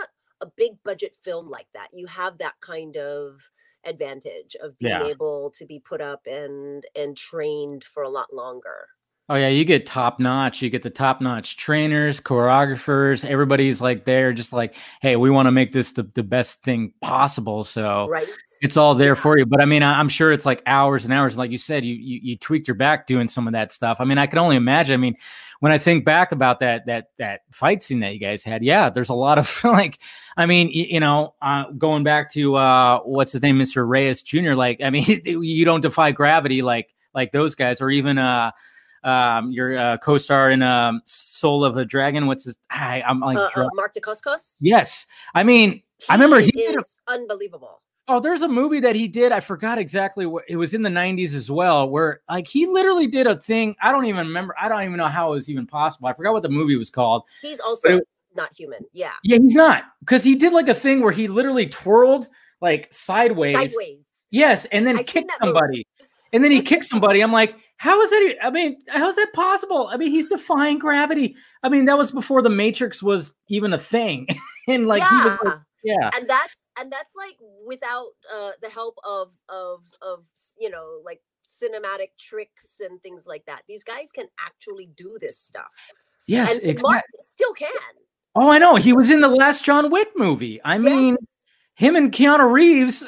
a, a big budget film like that, you have that kind of advantage of being yeah. able to be put up and, and trained for a lot longer. Oh yeah. You get top notch. You get the top notch trainers, choreographers, everybody's like, there just like, hey, we want to make this the, the best thing possible. So right. it's all there yeah. for you. But I mean, I, I'm sure it's like hours and hours. Like you said, you, you, you tweaked your back doing some of that stuff. I mean, I can only imagine. I mean, when I think back about that, that, that fight scene that you guys had, yeah, there's a lot of like, I mean, you, you know, uh, going back to, uh, what's his name, Mister Reyes Junior Like, I mean, you don't defy gravity, like, like those guys, or even, uh, Um, your uh, co-star in um, Soul of the Dragon. What's his? I, I'm like uh, uh, Mark Dacascos. Yes, I mean, he I remember he is did a, unbelievable. Oh, there's a movie that he did. I forgot exactly what it was in the nineties as well, where like he literally did a thing. I don't even remember. I don't even know how it was even possible. I forgot what the movie was called. He's also it, not human. Yeah, yeah, he's not, because he did like a thing where he literally twirled like sideways. Sideways. Yes, and then I kicked somebody. And then he kicked somebody. I'm like, how is that? I mean, how is that possible? I mean, he's defying gravity. I mean, that was before the Matrix was even a thing. And like, yeah. he was like, yeah. And that's, and that's like without uh, the help of, of, of, you know, like cinematic tricks and things like that. These guys can actually do this stuff. Yes. And exactly. Mark still can. Oh, I know. He was in the last John Wick movie. I mean, yes. him and Keanu Reeves.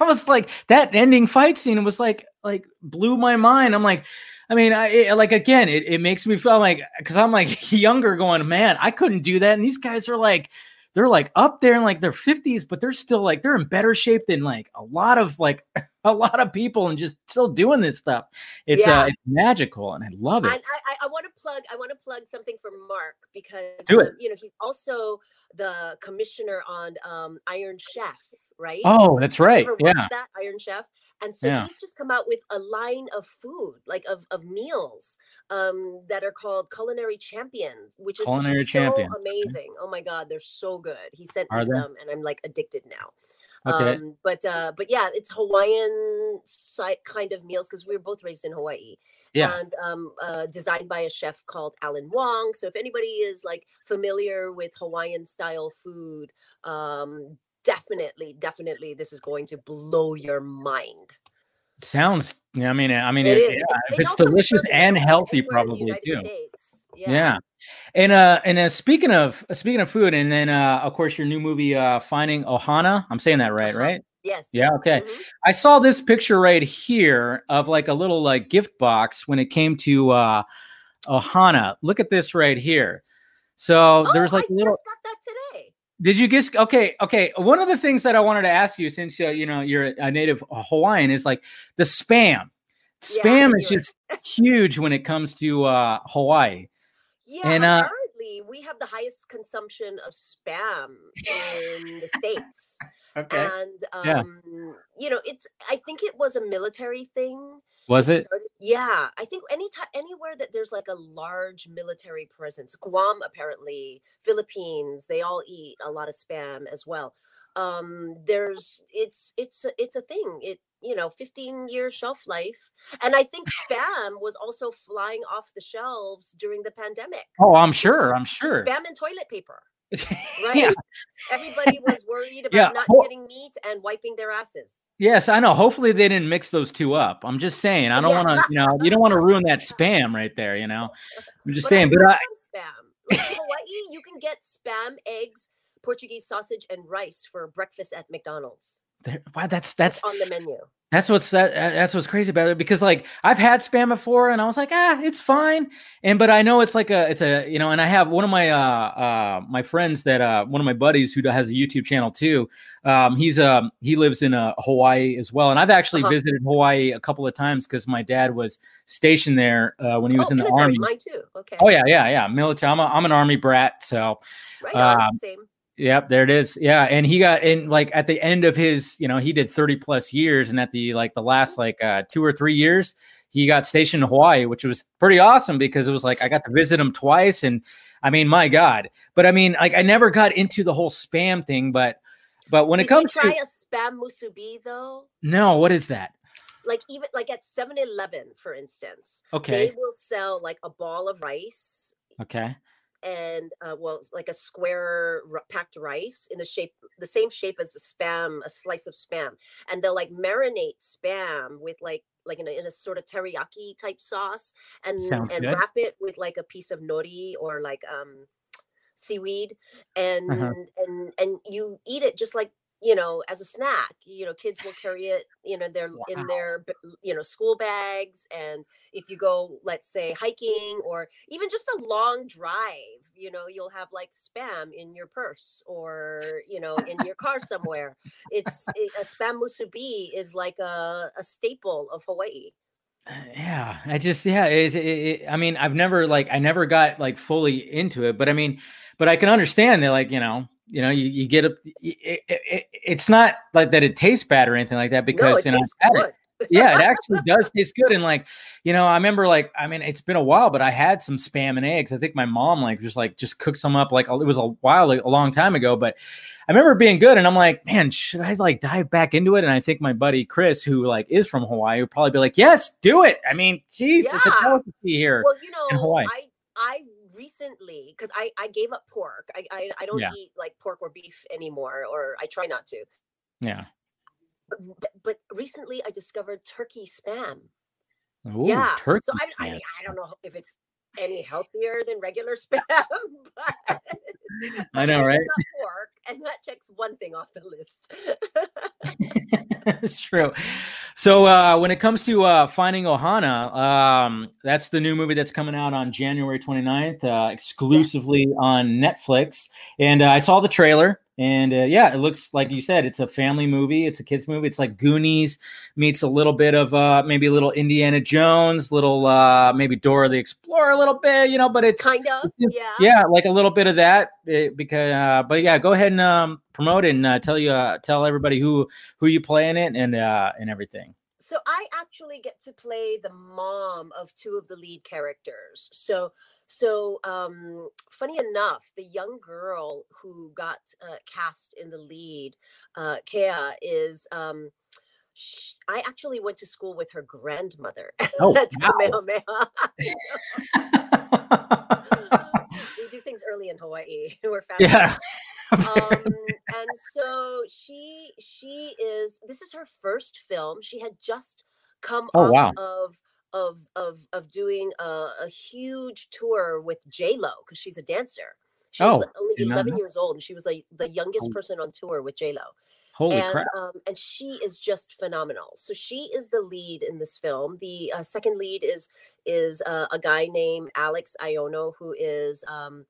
I was like, that ending fight scene was like, like blew my mind. I'm like, I mean, I it, like, again, it, it makes me feel like, cause I'm like younger going, man, I couldn't do that. And these guys are like, they're like up there in like their fifties, but they're still like, they're in better shape than like a lot of like a lot of people and just still doing this stuff. It's yeah. uh, it's magical. And I love it. And I, I, I want to plug, I want to plug something for Mark, because, do it. Um, you know, he's also the commissioner on um, Iron Chef. Right. Oh, that's right. Yeah. That Iron Chef, and so yeah. he's just come out with a line of food, like of of meals, um, that are called Culinary Champions, which is Culinary so Champions. amazing. Okay. Oh my God, they're so good. He sent are me they? some, and I'm like addicted now. Okay. Um, but uh, but yeah, it's Hawaiian kind of meals, because we were both raised in Hawaii. Yeah. And um, uh, designed by a chef called Alan Wong. So if anybody is like familiar with Hawaiian style food, um. Definitely, definitely, this is going to blow your mind. Sounds, I mean, I mean, it it, is. Yeah, if it's delicious and healthy, probably too. Yeah. yeah, and uh, and uh, speaking of speaking of food, and then uh, of course, your new movie, uh, Finding Ohana. I'm saying that right, right? Yes. Yeah. Okay. Mm-hmm. I saw this picture right here of like a little like gift box when it came to uh, Ohana. Look at this right here. So oh, there's like I a little. Just got that today. Did you guess? Okay. Okay. One of the things that I wanted to ask you, since uh, you know, you're a native Hawaiian, is like the spam. Spam yeah, is just huge when it comes to uh, Hawaii. Yeah. And uh, apparently we have the highest consumption of spam in the States. Okay. And, um, yeah. you know, it's, I think it was a military thing. Was it? Started, yeah. I think any time, anywhere that there's like a large military presence, Guam, apparently, Philippines, they all eat a lot of spam as well. Um, there's it's it's it's a thing. It you know, fifteen year shelf life, and I think Spam was also flying off the shelves during the pandemic. Oh, I'm sure. I'm sure. Spam and toilet paper. Right. Yeah. Everybody was worried about yeah. not getting meat and wiping their asses. Yes, I know. Hopefully they didn't mix those two up. I'm just saying, I don't yeah. want to, you know, you don't want to ruin that Spam right there, you know. I'm just but saying, I but I Spam. Like in Hawaii, you can get Spam, eggs, Portuguese sausage, and rice for breakfast at McDonald's. There, wow, that's that's it's on the menu. That's what's that that's what's crazy about it, because like I've had Spam before and I was like, ah, it's fine. And but I know it's like a it's a you know, and I have one of my uh uh my friends that uh one of my buddies who has a YouTube channel too. Um he's um he lives in uh, Hawaii as well, and I've actually uh-huh. visited Hawaii a couple of times because my dad was stationed there uh, when he was oh, in the military. Army. Mine too. Okay. Oh yeah, yeah, yeah. Military. I'm a, I'm an army brat, so right on, um, same. Yep, there it is. Yeah, and he got in like at the end of his, you know, he did thirty plus years, and at the like the last like uh, two or three years, he got stationed in Hawaii, which was pretty awesome because it was like I got to visit him twice, and I mean, my God. But I mean, like I never got into the whole Spam thing, but but when did it comes you try to try a Spam musubi though? No, what is that? Like even like at seven eleven, for instance. Okay. They will sell like a ball of rice. Okay. And uh, well, like a square packed rice in the shape, the same shape as a Spam, a slice of Spam, and they'll like marinate Spam with like like in a, in a sort of teriyaki type sauce, and Sounds and good. Wrap it with like a piece of nori or like um seaweed, and uh-huh. and and you eat it just like, you know, as a snack. You know, kids will carry it, you know, they're wow. in their, you know, school bags. And if you go, let's say, hiking or even just a long drive, you know, you'll have like Spam in your purse or, you know, in your car somewhere. It's it, a Spam musubi is like a, a staple of Hawaii. Yeah, I just, yeah, it, it, it, I mean, I've never like, I never got like fully into it, but I mean, but I can understand that, like, you know, you know, you, you get a, it, it, it's not like that it tastes bad or anything like that, because, no, you know, I've had it. Yeah, it actually does taste good. And like, you know, I remember like, I mean, it's been a while, but I had some Spam and eggs. I think my mom like just like just cooked some up. Like it was a while, like, a long time ago, but I remember it being good. And I'm like, man, should I like dive back into it? And I think my buddy Chris, who like is from Hawaii, would probably be like, yes, do it. I mean, geez, yeah. It's a delicacy here. Well, you know, in Hawaii. I, I recently, because I, I gave up pork. I I, I don't yeah. eat like pork or beef anymore, or I try not to. Yeah. But, but recently I discovered turkey Spam. Ooh, yeah. Turkey so I, I I don't know if it's any healthier than regular Spam, but I know, right? It's not pork, and that checks one thing off the list. That's true. So uh, when it comes to uh, Finding Ohana, um, that's the new movie that's coming out on January twenty-ninth, uh, exclusively yes. on Netflix. And uh, I saw the trailer. And uh, yeah, it looks like you said, it's a family movie. It's a kids movie. It's like Goonies meets a little bit of uh, maybe a little Indiana Jones, little uh, maybe Dora the Explorer a little bit, you know, but it's kind of, it's, yeah, yeah, like a little bit of that it, because, uh, but yeah, go ahead and um, promote it and uh, tell you, uh, tell everybody who, who you play in it and, uh, and everything. So I actually get to play the mom of two of the lead characters. So, so um, funny enough, the young girl who got uh, cast in the lead, uh, Kea, is um, she, I actually went to school with her grandmother. Oh, that's wow. Kamehameha. We do things early in Hawaii. We're fast. Yeah. um, and so she she is this is her first film. She had just come oh, off wow. of of of of doing a, a huge tour with J-Lo, because she's a dancer. She oh, was only eleven years old, and she was like the youngest person on tour with J-Lo. Holy and, crap. Um, and she is just phenomenal. So she is the lead in this film. The uh, second lead is is uh, a guy named Alex Iono, who is um,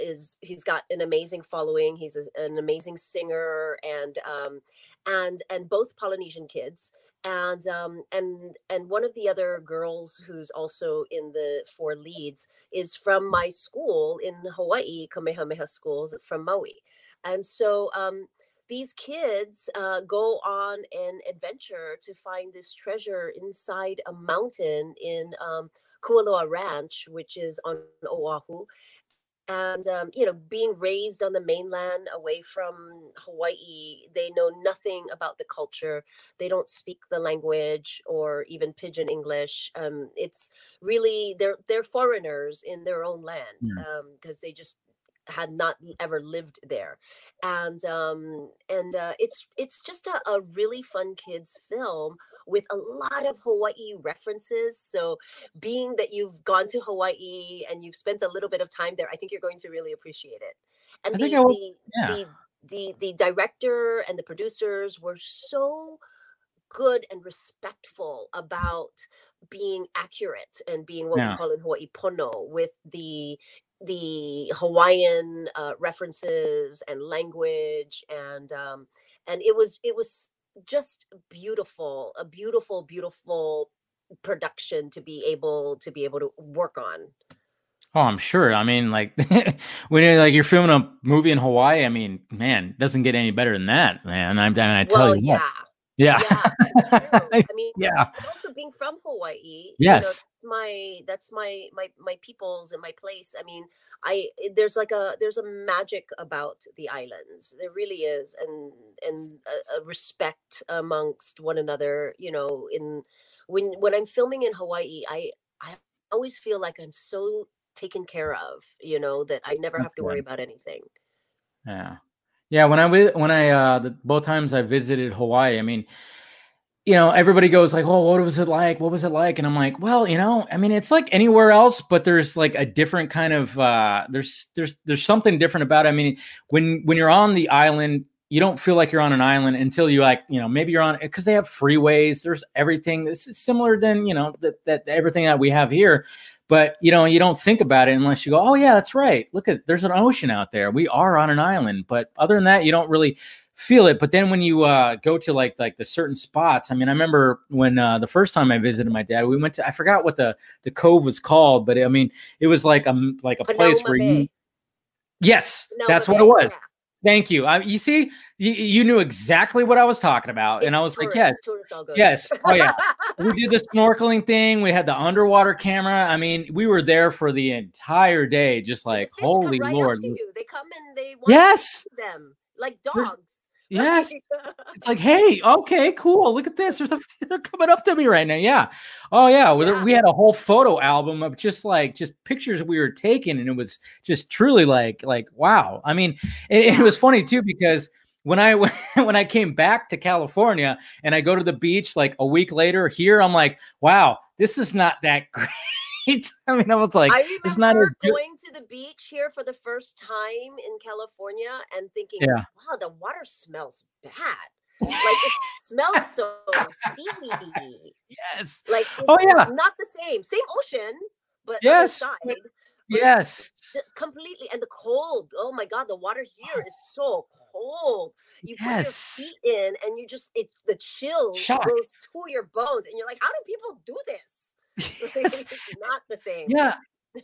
is he's got an amazing following. He's a, an amazing singer, and um, and and both Polynesian kids. And um, and and one of the other girls who's also in the four leads is from my school in Hawaii, Kamehameha Schools from Maui. And so um, these kids uh, go on an adventure to find this treasure inside a mountain in um, Kualoa Ranch, which is on Oahu. And, um, you know, being raised on the mainland away from Hawaii, they know nothing about the culture. They don't speak the language or even Pidgin English. Um, it's really they're they're foreigners in their own land because yeah. um, they just had not ever lived there. And um, and uh, it's it's just a, a really fun kids film with a lot of Hawaii references. So being that you've gone to Hawaii and you've spent a little bit of time there, I think you're going to really appreciate it. And the, will, the, yeah. the the the director and the producers were so good and respectful about being accurate and being what yeah. we call in Hawaii pono with the the Hawaiian uh, references and language. And um, and it was it was just beautiful, a beautiful, beautiful production to be able to be able to work on. Oh, I'm sure. I mean, like when you're, like you're filming a movie in Hawaii, I mean, man, doesn't get any better than that, man. I'm I, I tell well, you yeah. what. Yeah. yeah that's true. I mean, yeah. also being from Hawaii, yes, you know, that's my that's my my my peoples and my place. I mean, I there's like a there's a magic about the islands. There really is, and and a, a respect amongst one another. You know, in when when I'm filming in Hawaii, I I always feel like I'm so taken care of. You know, that I never have to worry about anything. Yeah. Yeah, when I when I uh, the, both times I visited Hawaii, I mean, you know, everybody goes like, "Oh, what was it like? What was it like?" And I'm like, "Well, you know, I mean, it's like anywhere else, but there's like a different kind of uh, there's there's there's something different about it." I mean, when when you're on the island, you don't feel like you're on an island until you like, you know, maybe you're on because they have freeways. There's everything. This is similar than you know that that everything that we have here. But, you know, you don't think about it unless you go, oh, yeah, that's right. Look at there's an ocean out there. We are on an island. But other than that, you don't really feel it. But then when you uh, go to like like the certain spots, I mean, I remember when uh, the first time I visited my dad, we went to I forgot what the, the cove was called. But I mean, it was like a like a Panoma place where Bay. you. Yes, Panoma that's Bay, what it was. Yeah. Thank you. I, you see, you, you knew exactly what I was talking about. It's and I was tourists, like, yes, tourists all go yes. There. Oh, yeah. We did the snorkeling thing. We had the underwater camera. I mean, we were there for the entire day. Just like, holy right Lord. They come and they want yes. to them like dogs. Yes. It's like, hey, okay, cool. Look at this. There's a, they're coming up to me right now. Yeah. Oh, yeah. yeah. We had a whole photo album of just like just pictures we were taking. And it was just truly like, like, wow. I mean, it, it was funny, too, because when I when I came back to California and I go to the beach like a week later here, I'm like, wow, this is not that great. I mean, I was like, I remember it's not a- going to the beach here for the first time in California and thinking, yeah. wow, the water smells bad. Like it smells so seaweedy. Yes. Like, oh yeah, not the same. Same ocean, but yes. Outside. Yes, completely. And the cold. Oh my God, the water here is so cold. You yes. put your feet in, and you just it the chill Shock. goes to your bones, and you're like, how do people do this? Yes. It's not the same. Yeah,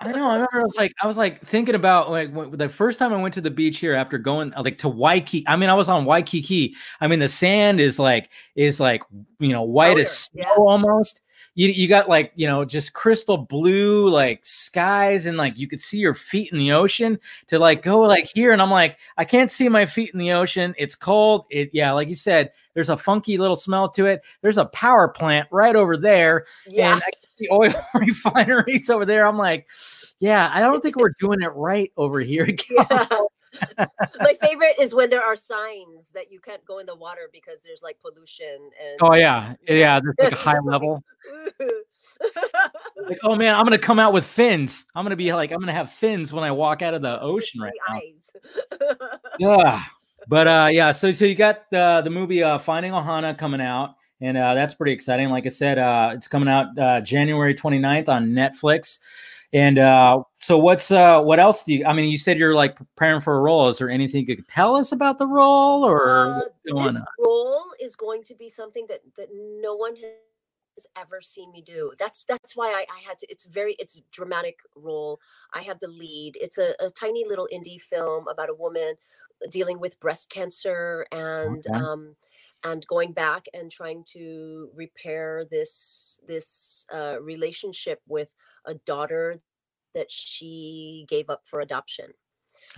I know. I remember I was like, I was like thinking about like when, the first time I went to the beach here after going like to Waikiki. I mean, I was on Waikiki. I mean, the sand is like is like you know white Powder. as snow yeah. almost. You you got like, you know, just crystal blue, like skies and like you could see your feet in the ocean to like go like here. And I'm like, I can't see my feet in the ocean. It's cold. It yeah. Like you said, there's a funky little smell to it. There's a power plant right over there. Yes. And I can see oil refineries over there. I'm like, yeah, I don't think we're doing it right over here in California. My favorite is when there are signs that you can't go in the water because there's like pollution. And oh yeah, yeah, there's like a high level. Like, oh man, I'm gonna come out with fins. I'm gonna be like, I'm gonna have fins when I walk out of the ocean right now. Yeah, but uh, yeah. So so you got the the movie uh, Finding Ohana coming out, and uh, that's pretty exciting. Like I said, uh, it's coming out uh, January twenty-ninth on Netflix. And uh, so what's uh, what else do you I mean, you said you're like preparing for a role. Is there anything you could tell us about the role or uh, this on? role is going to be something that, that no one has ever seen me do. That's that's why I, I had to. It's very it's a dramatic role. I have the lead. It's a, a tiny little indie film about a woman dealing with breast cancer and okay. um, and going back and trying to repair this this uh, relationship with a daughter that she gave up for adoption.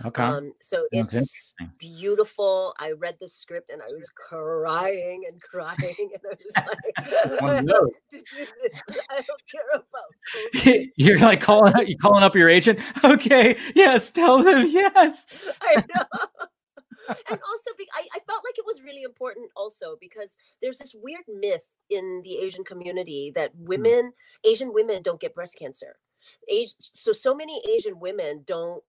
Okay. Um, so it's beautiful. I read the script and I was crying and crying, and I was like, I don't care about COVID. You're like calling up, you calling up your agent. Okay, yes, tell them yes. I know. And also, I, I felt like it was really important also because there's this weird myth in the Asian community that women, mm. Asian women don't get breast cancer. Age, so, so many Asian women don't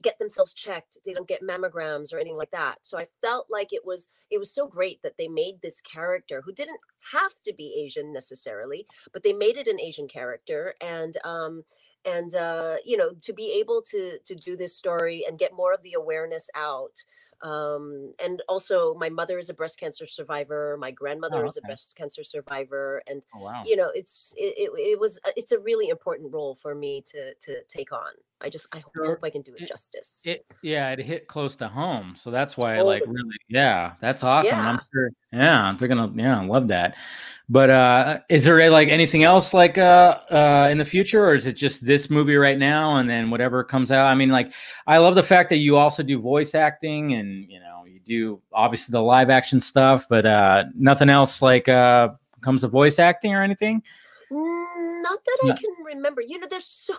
get themselves checked. They don't get mammograms or anything like that. So I felt like it was, it was so great that they made this character who didn't have to be Asian necessarily, but they made it an Asian character. And, um, And, uh, you know, to be able to to do this story and get more of the awareness out. Um, and also, my mother is a breast cancer survivor. My grandmother oh, okay. is a breast cancer survivor. And, oh, wow. you know, it's it, it, it was it's a really important role for me to to take on. I just I hope sure. I can do it, it justice. It, yeah, it hit close to home. So that's why totally. I like really. Yeah, that's awesome. Yeah. I'm sure. Yeah, they're going to. Yeah, I love that. But uh, is there like anything else like uh, uh, in the future, or is it just this movie right now and then whatever comes out? I mean, like, I love the fact that you also do voice acting and, you know, you do obviously the live action stuff, but uh, nothing else like uh, comes to voice acting or anything. Not that no. I can remember. You know, there's so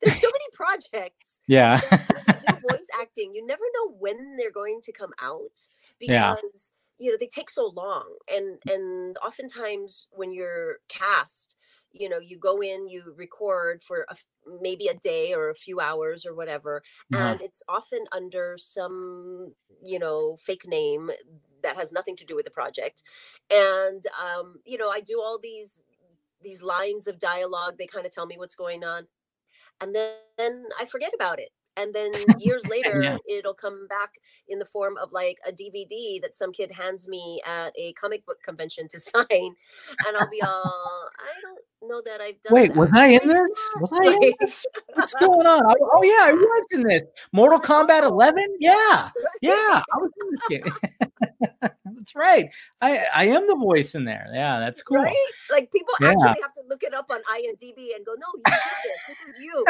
there's so many projects. Yeah. Do voice acting. You never know when they're going to come out because yeah. you know, they take so long, and and oftentimes when you're cast, you know, you go in, you record for a, maybe a day or a few hours or whatever, yeah. and it's often under some, you know, fake name that has nothing to do with the project. And um, you know, I do all these these lines of dialogue. They kind of tell me what's going on, and then, then I forget about it. And then years later, yeah. it'll come back in the form of like a D V D that some kid hands me at a comic book convention to sign. And I'll be all, I don't know that I've done Wait, that. was I in I this? Was I in this? What's going on? I, oh, yeah, I was in this. Mortal Kombat eleven? Yeah. Yeah, I was in this kid. That's right. I, I am the voice in there. Yeah, that's cool. Right? Like people yeah. actually have to look it up on I M D B and go, no, you did this. This is you.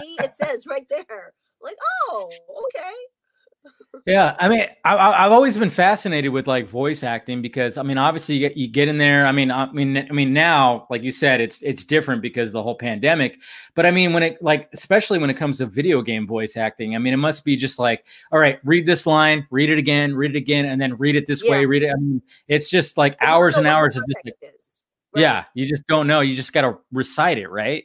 See, it says right there. Like, oh, okay. Yeah, I mean, I, I've always been fascinated with like voice acting because, I mean, obviously you get, you get in there. I mean, I mean, I mean, now, like you said, it's it's different because of the whole pandemic. But I mean, when it like, especially when it comes to video game voice acting, I mean, it must be just like, all right, read this line, read it again, read it again, and then read it this yes. way, read it. I mean, it's just like and hours and hours of this. Like, is, right? Yeah, you just don't know. You just got to recite it, right?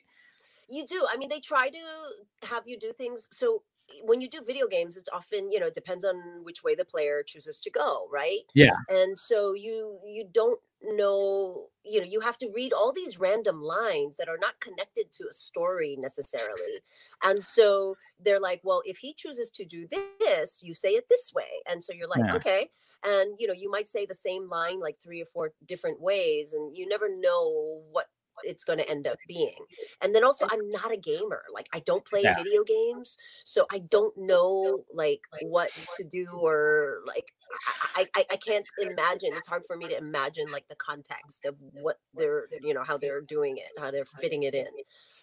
You do. I mean, they try to have you do things. So when you do video games, it's often, you know, it depends on which way the player chooses to go, right? Yeah. And so you you don't know, you know, you have to read all these random lines that are not connected to a story necessarily. And so they're like, well, if he chooses to do this, you say it this way. And so you're like, yeah. okay. And, you know, you might say the same line like three or four different ways, and you never know what it's going to end up being. And then also, I'm not a gamer. Like, I don't play yeah. video games, so I don't know like what to do, or like I, I I can't imagine. It's hard for me to imagine like the context of what they're, you know, how they're doing it, how they're fitting it in.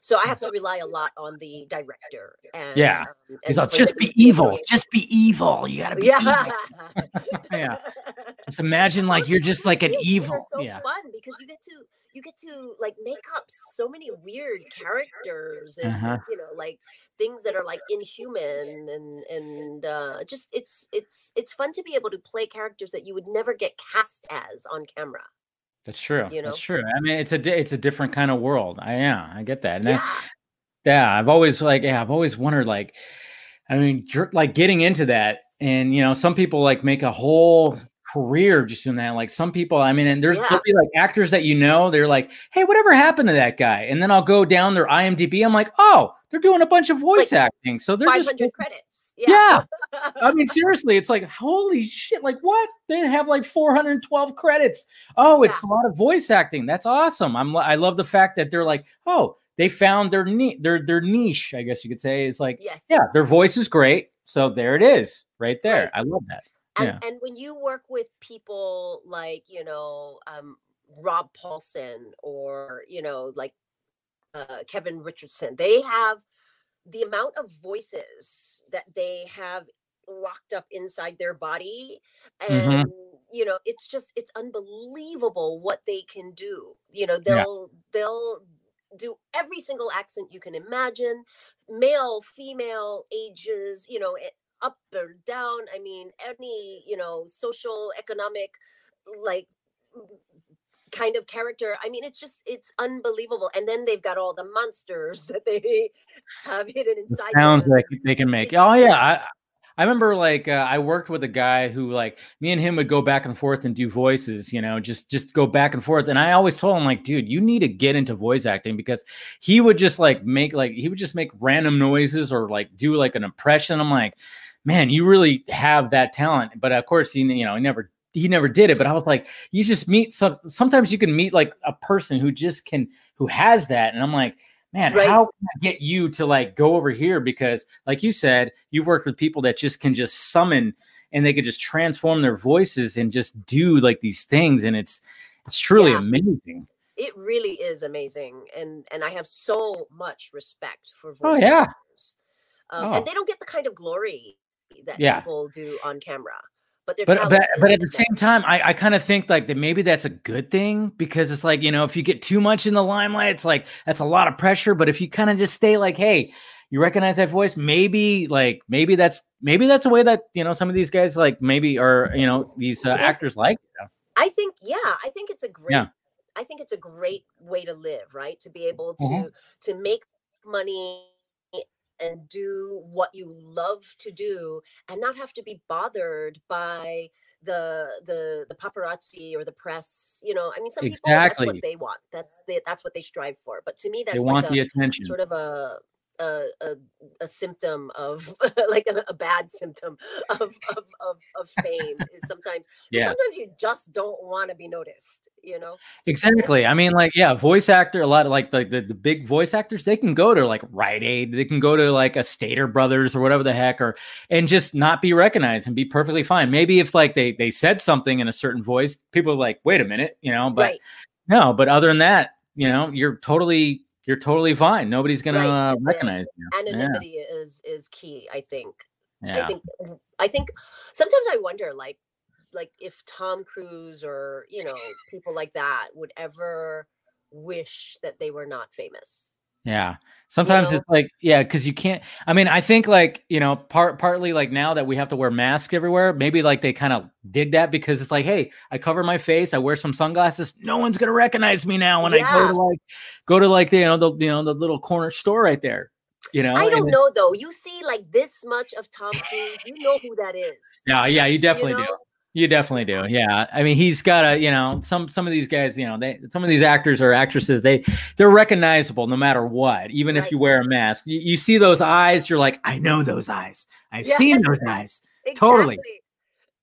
So I have to rely a lot on the director. And, yeah, um, and like, just be evil. Games. Just be evil. You gotta be yeah. evil. yeah. Just imagine like you're just like an evil. So yeah. fun because you get to. You get to like make up so many weird characters and uh-huh. you know, like things that are like inhuman and and uh, just it's it's it's fun to be able to play characters that you would never get cast as on camera. That's true. You know? That's true. I mean, it's a it's a different kind of world. I yeah, I get that. And yeah. I, yeah, I've always like yeah, I've always wondered like, I mean, like getting into that, and you know, some people like make a whole career just doing that. Like some people, I mean, and there's yeah. there'll be like actors that, you know, they're like, hey, whatever happened to that guy? And then I'll go down their I M D B. I'm like, oh, they're doing a bunch of voice like acting. So they're just credits. Yeah. yeah. I mean, seriously, it's like, holy shit. Like what? They have like four hundred twelve credits. Oh, it's yeah. a lot of voice acting. That's awesome. I'm, I love the fact that they're like, oh, they found their niche, their, their niche, I guess you could say, is like, yes. yeah, their voice is great. So there it is right there. Right. I love that. And, yeah. and when you work with people like, you know, um, Rob Paulson or, you know, like uh, Kevin Richardson. They have the amount of voices that they have locked up inside their body. And, mm-hmm. you know, it's just, it's unbelievable what they can do. You know, they'll, yeah. they'll do every single accent you can imagine, male, female, ages, you know, up or down. I mean, any, you know, social, economic, like, kind of character. I mean, it's just, it's unbelievable. And then they've got all the monsters that they have hidden inside. It sounds them. Like they can make. It's, oh yeah. I, I remember like, uh, I worked with a guy who like me and him would go back and forth and do voices, you know, just, just go back and forth. And I always told him like, dude, you need to get into voice acting, because he would just like make, like, he would just make random noises or like do like an impression. I'm like, man, you really have that talent. But of course, he, you know, he never He never did it, but I was like, you just meet some, sometimes you can meet like a person who just can, who has that. And I'm like, man, right. how can I get you to like go over here? Because like you said, you've worked with people that just can just summon and they could just transform their voices and just do like these things. And it's, it's truly yeah. amazing. It really is amazing. And, and I have so much respect for voice oh, yeah. actors. Um, oh. And they don't get the kind of glory that yeah. people do on camera. But, but, but, but at the same time, I, I kind of think like that maybe that's a good thing, because it's like, you know, if you get too much in the limelight, it's like, that's a lot of pressure. But if you kind of just stay like, hey, you recognize that voice, maybe like, maybe that's, maybe that's a way that, you know, some of these guys like maybe are, you know, these uh, yes. actors like, you know? I think, yeah, I think it's a great, yeah. I think it's a great way to live, right? To be able to, mm-hmm. to make money and do what you love to do and not have to be bothered by the the the paparazzi or the press, you know. I mean, some exactly. people, that's what they want. That's the, that's what they strive for. But to me, that's they like want a, the attention. Sort of a a a, a symptom of like a, a bad symptom of of of, of fame is sometimes yeah. sometimes you just don't want to be noticed, you know. Exactly. I mean, like, yeah, voice actor, a lot of like the, the, the big voice actors, they can go to like Rite Aid, they can go to like a Stater Brothers or whatever the heck, or and just not be recognized and be perfectly fine. Maybe if like they they said something in a certain voice, people are like, wait a minute, you know, but right. no, but other than that, you know, you're totally you're totally fine. Nobody's gonna right. uh, recognize you. Anonymity yeah. is is key, I think. Yeah. I think I think sometimes I wonder like like if Tom Cruise or, you know, people like that would ever wish that they were not famous. Yeah. Sometimes you know? It's like, yeah, because you can't, I mean, I think like, you know, part, partly like now that we have to wear masks everywhere, maybe like they kind of dig that because it's like, hey, I cover my face, I wear some sunglasses, no one's going to recognize me now when yeah. I go to like, go to like, the, you know, the, you know, the little corner store right there. You know, I don't then, know though. You see like this much of Tom Cruise, you know who that is. Yeah. Yeah. You definitely you know? do. You definitely do. Yeah. I mean, he's got a, you know, some, some of these guys, you know, they, some of these actors or actresses, they, they're recognizable no matter what, even right. if you wear a mask, you, you see those eyes. You're like, I know those eyes. I've yes, seen those right. eyes. Exactly. Totally.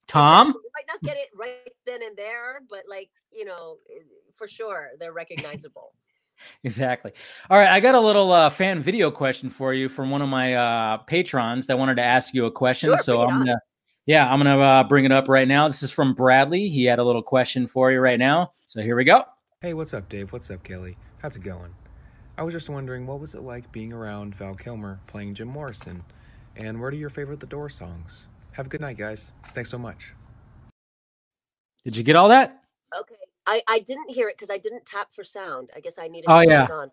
Tom. Exactly. You might not get it right then and there, but like, you know, for sure they're recognizable. Exactly. All right. I got a little uh, fan video question for you from one of my uh, patrons that wanted to ask you a question. Sure, so I'm going to, Yeah, I'm going to uh, bring it up right now. This is from Bradley. He had a little question for you right now. So here we go. Hey, what's up, Dave? What's up, Kelly? How's it going? I was just wondering, what was it like being around Val Kilmer playing Jim Morrison? And what are your favorite The Doors songs? Have a good night, guys. Thanks so much. Did you get all that? Okay. I, I didn't hear it because I didn't tap for sound. I guess I needed to oh, yeah. turn it on.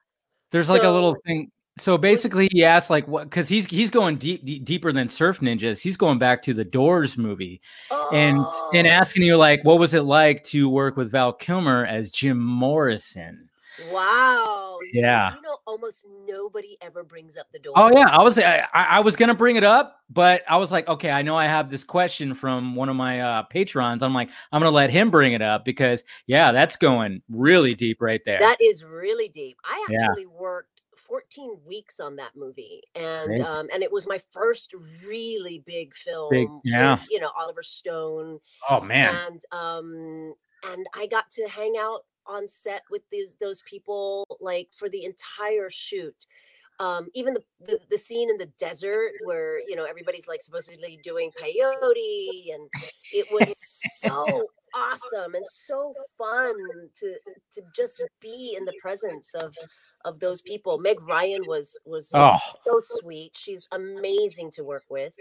There's so, like a little thing. So basically he asked like what, cause he's, he's going deep, deep, deeper than Surf Ninjas. He's going back to the Doors movie oh. and, and asking you like, what was it like to work with Val Kilmer as Jim Morrison? Wow. Yeah. You know, almost nobody ever brings up the Doors. Oh yeah. I was, I, I was going to bring it up, but I was like, okay, I know I have this question from one of my uh, patrons. I'm like, I'm going to let him bring it up because yeah, that's going really deep right there. That is really deep. I actually yeah. worked fourteen weeks on that movie, and right. um, and it was my first really big film. Big, yeah, with, you know, Oliver Stone. Oh man, and um, and I got to hang out on set with these those people like for the entire shoot. Um, even the, the the scene in the desert where you know everybody's like supposedly doing peyote, and it was so awesome and so fun to to just be in the presence of of those people. Meg Ryan was was oh. so sweet. She's amazing to work with.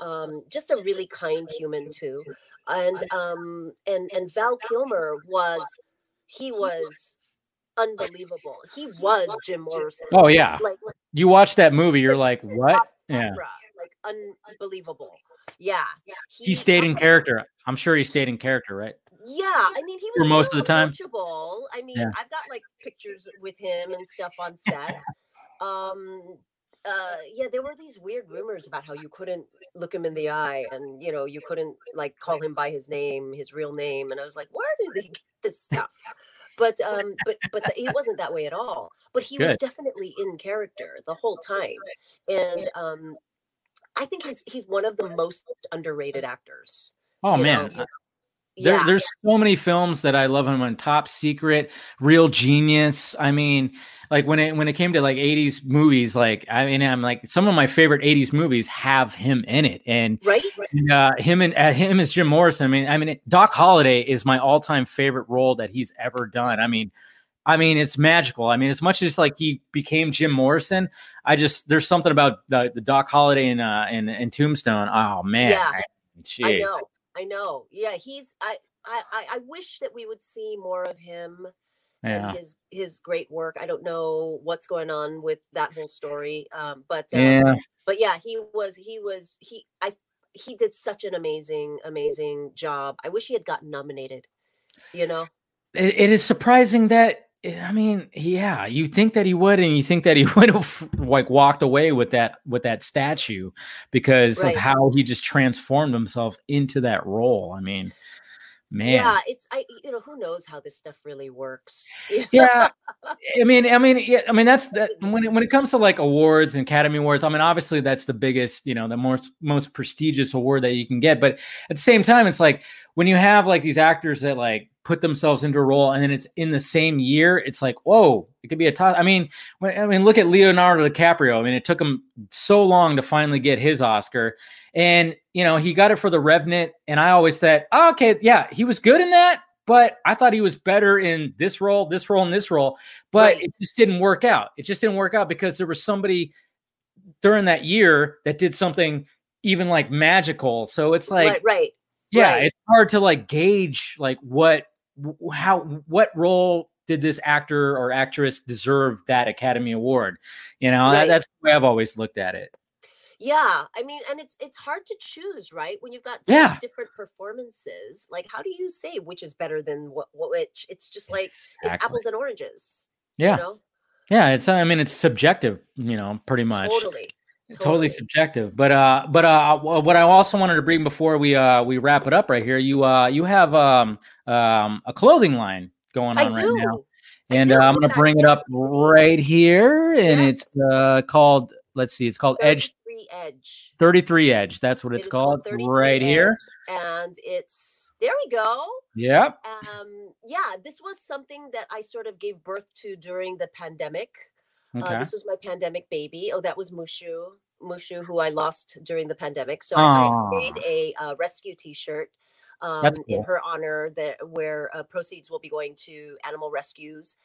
Um, just a really kind human too. And um and and Val Kilmer was he was. unbelievable. He was Jim Morrison. Oh yeah. Like, like you watch that movie, you're like, what? Yeah. Like un unbelievable. Yeah. yeah. He, he stayed in character. I'm sure he stayed in character, right? Yeah. I mean, he was for most of the time. I mean, yeah. I've got like pictures with him and stuff on set. um Uh, yeah, there were these weird rumors about how you couldn't look him in the eye and, you know, you couldn't like call him by his name, his real name. And I was like, where did they get this stuff? But um, but but the, he wasn't that way at all. But he Good. was definitely in character the whole time. And um, I think he's he's one of the most underrated actors. Oh, man. Know? There, yeah. There's so many films that I love him on. Top Secret, Real Genius. I mean, like when it when it came to like eighties movies, like I mean, I'm like some of my favorite eighties movies have him in it, and right, and, uh, him and uh, him as Jim Morrison. I mean, I mean, Doc Holliday is my all time favorite role that he's ever done. I mean, I mean, it's magical. I mean, as much as like he became Jim Morrison, I just there's something about the, the Doc Holliday and uh and, and Tombstone. Oh man, yeah. I, I know. I know. Yeah, he's I, I I wish that we would see more of him yeah. and his his great work. I don't know what's going on with that whole story. Um but um, yeah. but yeah, he was he was he I he did such an amazing amazing job. I wish he had gotten nominated, you know. It, it is surprising that I mean, yeah, you think that he would, and you think that he would have like walked away with that with that statue because right. of how he just transformed himself into that role. I mean, man, yeah, it's I, you know, who knows how this stuff really works? yeah, I mean, I mean, yeah, I mean, that's that when it, when it comes to like awards and Academy Awards. I mean, obviously, that's the biggest, you know, the most most prestigious award that you can get. But at the same time, it's like when you have like these actors that like. put themselves into a role, and then it's in the same year. It's like, whoa, it could be a toss. I mean, when, I mean, look at Leonardo DiCaprio. I mean, it took him so long to finally get his Oscar, and you know he got it for The Revenant. And I always thought, oh, okay, yeah, he was good in that, but I thought he was better in this role, this role, and this role. But right. it just didn't work out. It just didn't work out because there was somebody during that year that did something even like magical. So it's like, right, right. yeah, right. It's hard to like gauge like what. How what role did this actor or actress deserve that Academy Award? You know, right. that, that's the way I've always looked at it. Yeah, I mean, and it's it's hard to choose, right? When you've got such yeah. different performances, like how do you say which is better than what? what which it's just like exactly. it's apples and oranges. Yeah, you know? yeah. It's I mean, it's subjective. You know, pretty much. Totally. Totally. totally subjective, but uh, but uh, what I also wanted to bring before we uh we wrap it up right here, you uh you have um um a clothing line going on I right do. now, and uh, I'm gonna bring it up right here, and yes. it's uh called let's see, it's called Edge Edge thirty-three Edge. That's what it's it called, called right Edge, here, and it's there we go. Yeah. Um. Yeah. This was something that I sort of gave birth to during the pandemic. Okay. Uh, this was my pandemic baby. Oh, that was Mushu, Mushu, who I lost during the pandemic. So Aww. I made a uh, rescue T-shirt um, That's cool. in her honor, that where uh, proceeds will be going to animal rescues.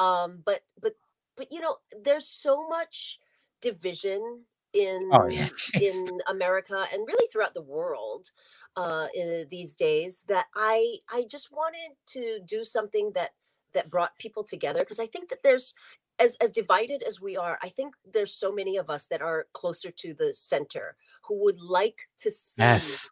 Um, but but but you know, there's so much division in oh, yes. in America and really throughout the world uh, in, these days that I I just wanted to do something that that brought people together, because I think that there's As as divided as we are, I think there's so many of us that are closer to the center who would like to see yes.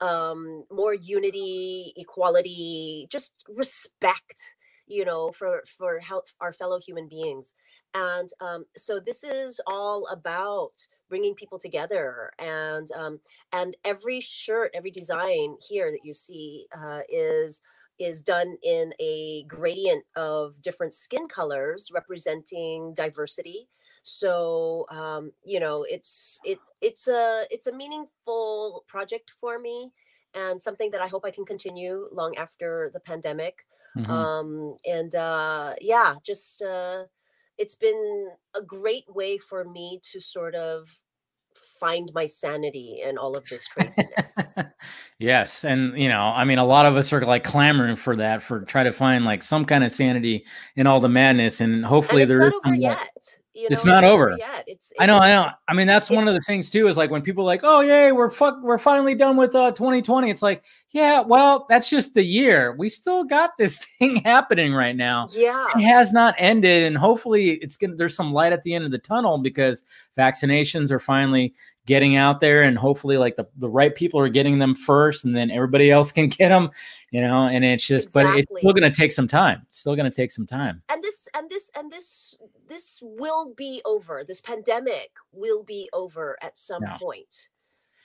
um, more unity, equality, just respect, you know, for for help our fellow human beings. And um, so this is all about bringing people together. And um, and every shirt, every design here that you see uh, is. is done in a gradient of different skin colors representing diversity. So, um, you know, it's it it's a it's a meaningful project for me, and something that I hope I can continue long after the pandemic. Mm-hmm. Um, and uh, yeah, just uh, it's been a great way for me to sort of find my sanity in all of this craziness. Yes. And, you know, I mean, a lot of us are like clamoring for that, for try to find like some kind of sanity in all the madness. And hopefully and it's there not is over yet. That, you know, it's, it's not over, over yet. It's, it's, I know. I know. I mean, that's one of the things too, is like when people are like, oh yay, we're fuck. We're finally done with uh, twenty twenty. It's like, yeah, well, that's just the year. We still got this thing happening right now. Yeah. It has not ended. And hopefully it's going to, there's some light at the end of the tunnel, because vaccinations are finally getting out there, and hopefully like the, the right people are getting them first, and then everybody else can get them, you know, and it's just, exactly. But it's still going to take some time. It's still going to take some time. And this, and this, and this, this will be over. This pandemic will be over at some yeah. point.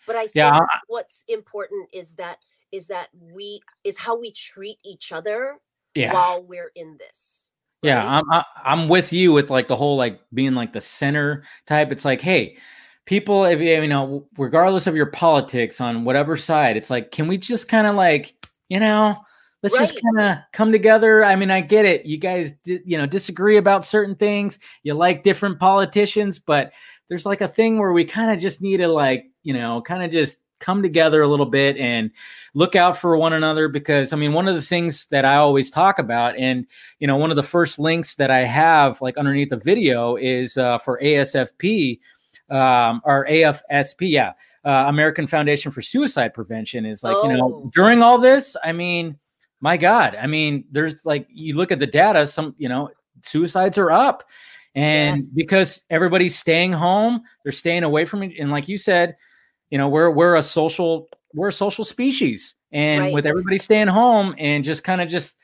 But I think yeah. what's important is that, is that we, is how we treat each other yeah. while we're in this. Right? Yeah. I'm, I, I'm with you with like the whole, like being like the center type. It's like, hey, people, if you know, regardless of your politics on whatever side, it's like, can we just kind of like, you know, let's right. just kind of come together. I mean, I get it. You guys, you know, disagree about certain things. You like different politicians, but there's like a thing where we kind of just need to like, you know, kind of just come together a little bit and look out for one another. Because I mean, one of the things that I always talk about, and, you know, one of the first links that I have like underneath the video is uh, for A S F P. Um, our A F S P, yeah, uh, American Foundation for Suicide Prevention, is like, oh. you know, during all this, I mean, my God, I mean, there's like, you look at the data, some, you know, suicides are up, and yes. because everybody's staying home, they're staying away from it. And like you said, you know, we're, we're a social, we're a social species, and right. with everybody staying home and just kind of just,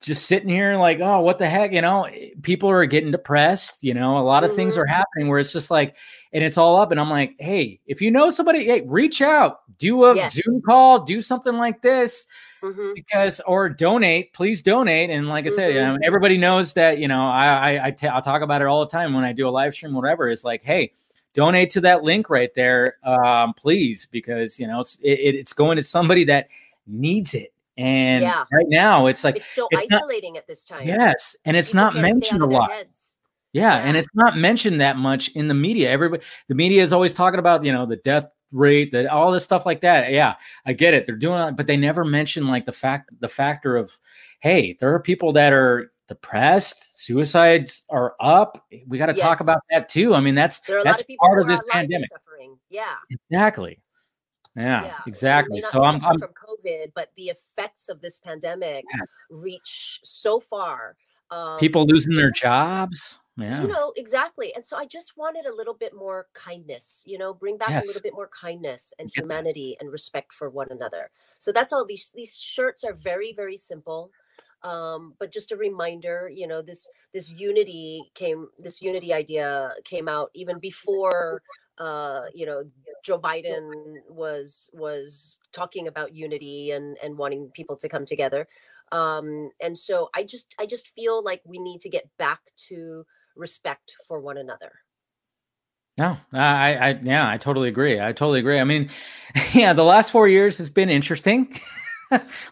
just sitting here like, oh, what the heck? You know, people are getting depressed. You know, a lot of mm-hmm. things are happening where it's just like, and it's all up. And I'm like, hey, if you know somebody, hey, reach out, do a yes. Zoom call, do something like this mm-hmm. because, or donate, please donate. And like I said, mm-hmm. you know, everybody knows that, you know, I, I, I t- I'll talk about it all the time when I do a live stream, whatever. It's like, hey, donate to that link right there. Um, please, because, you know, it's, it, it's going to somebody that needs it. And yeah. right now it's like, it's so it's isolating not, at this time. Yes. And it's people not mentioned a lot. Yeah, yeah. And it's not mentioned that much in the media. Everybody, the media is always talking about, you know, the death rate, that all this stuff like that. Yeah. I get it. They're doing it, but they never mention like the fact, the factor of, hey, there are people that are depressed. Suicides are up. We got to yes. talk about that too. I mean, that's, that's of part of this pandemic. Yeah, exactly. Yeah, yeah, exactly. So I'm, I'm from COVID, but the effects of this pandemic yeah. reach so far. Um, People losing their jobs. Yeah, you know, exactly. And so I just wanted a little bit more kindness, you know, bring back yes. a little bit more kindness and yeah. humanity and respect for one another. So that's all. These these shirts are very, very simple. Um, but just a reminder, you know, this this unity came, this unity idea came out even before Uh, you know, Joe Biden was was talking about unity and, and wanting people to come together. Um, and so I just I just feel like we need to get back to respect for one another. No, I, I, yeah, I totally agree. I totally agree. I mean, yeah, the last four years has been interesting.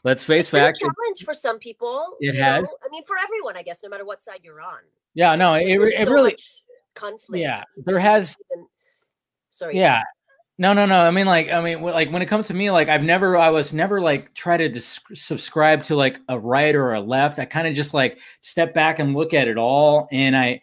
Let's face facts. It's been a challenge for some people. It has. Know? I mean, for everyone, I guess, no matter what side you're on. Yeah, no, it, it, it so really much conflict. Yeah, there has. Even, Sorry. Yeah. No, no, no. I mean, like, I mean, like when it comes to me, like I've never, I was never like try to dis- subscribe to like a right or a left. I kind of just like step back and look at it all. And I,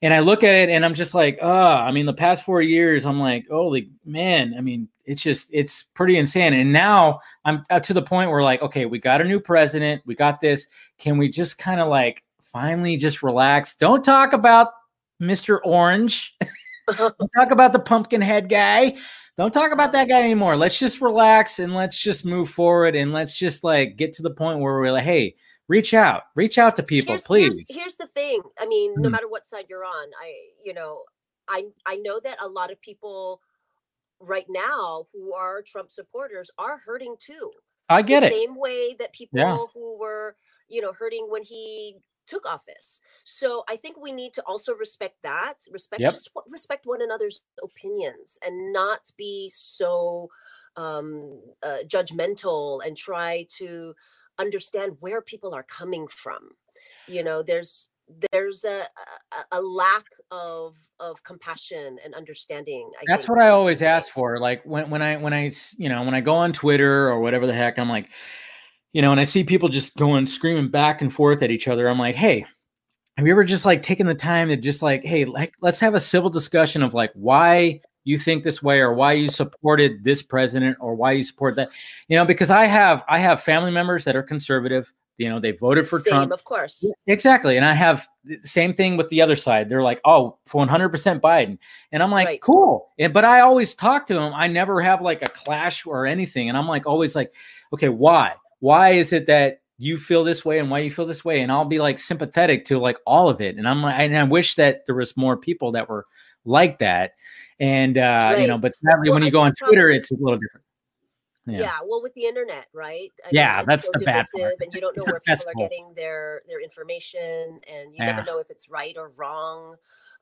and I look at it and I'm just like, oh, I mean, the past four years, I'm like, holy man. I mean, it's just, it's pretty insane. And now I'm to the point where like, okay, we got a new president. We got this. Can we just kind of like finally just relax? Don't talk about Mister Orange. Don't talk about the pumpkin head guy. Don't talk about that guy anymore. Let's just relax and let's just move forward. And let's just like get to the point where we're like, hey, reach out, reach out to people, here's, please. Here's, here's the thing. I mean, no matter what side you're on, I, you know, I, I know that a lot of people right now who are Trump supporters are hurting too. I get it. The same way that people yeah. who were, you know, hurting when he took office. So I think we need to also respect that, respect yep. just respect one another's opinions and not be so um, uh, judgmental and try to understand where people are coming from. You know, there's there's a, a a lack of of compassion and understanding. I That's what I always ask for. Like when when I when I you know when I go on Twitter or whatever the heck, I'm like, you know, and I see people just going screaming back and forth at each other. I'm like, hey, have you ever just like taken the time to just like, hey, like let's have a civil discussion of like why you think this way or why you supported this president or why you support that, you know? Because I have I have family members that are conservative. You know, they voted for same, Trump. Of course. Exactly. And I have the same thing with the other side. They're like, oh, one hundred percent Biden. And I'm like, right. Cool. And, but I always talk to them. I never have like a clash or anything. And I'm like, always like, okay, why? Why is it that you feel this way and why you feel this way? And I'll be like sympathetic to like all of it. And I'm like, and I wish that there was more people that were like that. And, uh, right. you know, but sadly, well, when you I go on Twitter, it's a little different. Yeah. yeah, well, with the internet, right? I yeah, mean, that's so the bad part. And you don't know it's where people are getting their, their information, and you yeah. never know if it's right or wrong.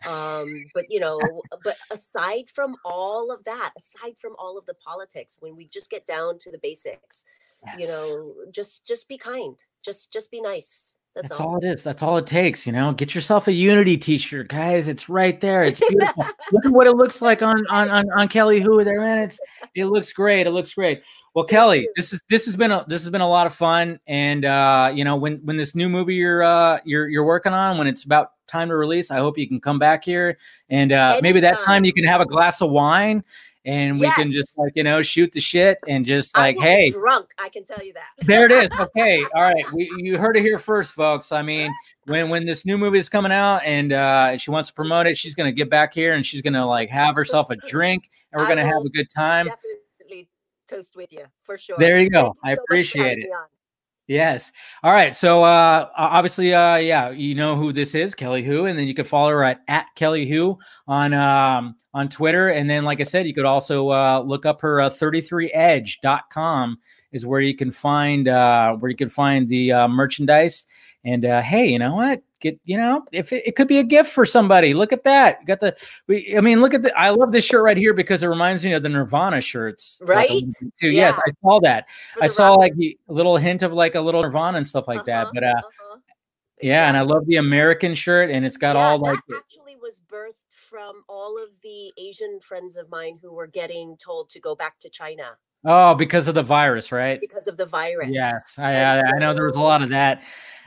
Um, but, you know, but aside from all of that, aside from all of the politics, when we just get down to the basics, yes. you know, just just be kind. Just just be nice. That's, That's all. all it is. That's all it takes. You know, get yourself a Unity t-shirt, guys. It's right there. It's beautiful. Look at what it looks like on, on, on, on Kelly Hu there, man. It's, it looks great. It looks great. Well, Kelly, this is, this has been a, this has been a lot of fun. And, uh, you know, when, when this new movie you're, uh, you're, you're working on, when it's about time to release, I hope you can come back here and, uh, maybe that time you can have a glass of wine. And we yes. can just like, you know, shoot the shit and just like, hey, drunk. I can tell you that. There it is. Okay. All right. We, you heard it here first, folks. I mean, when, when this new movie is coming out and uh, she wants to promote it, she's going to get back here and she's going to like have herself a drink and we're going to have a good time. Definitely toast with you for sure. There you go. I appreciate it. Yes. All right. So uh, obviously, uh, yeah, you know who this is, Kelly Hu, and then you can follow her at, at Kelly Hu on um, on Twitter. And then, like I said, you could also uh, look up her uh, thirty-three edge dot com is where you can find uh, where you can find the uh, merchandise. And uh, hey, you know what? Get you know, if it, it could be a gift for somebody. Look at that. You got the. We, I mean, look at the. I love this shirt right here because it reminds me of the Nirvana shirts, right? Like too. Yeah. Yes, I saw that. I saw Rockets. Like the little hint of like a little Nirvana and stuff like uh-huh, that. But uh, uh-huh. yeah, yeah, and I love the American shirt, and it's got yeah, all like. That actually was birthed from all of the Asian friends of mine who were getting told to go back to China. Oh, because of the virus, right? Because of the virus. Yes, I, I, so, I know there was a lot of that.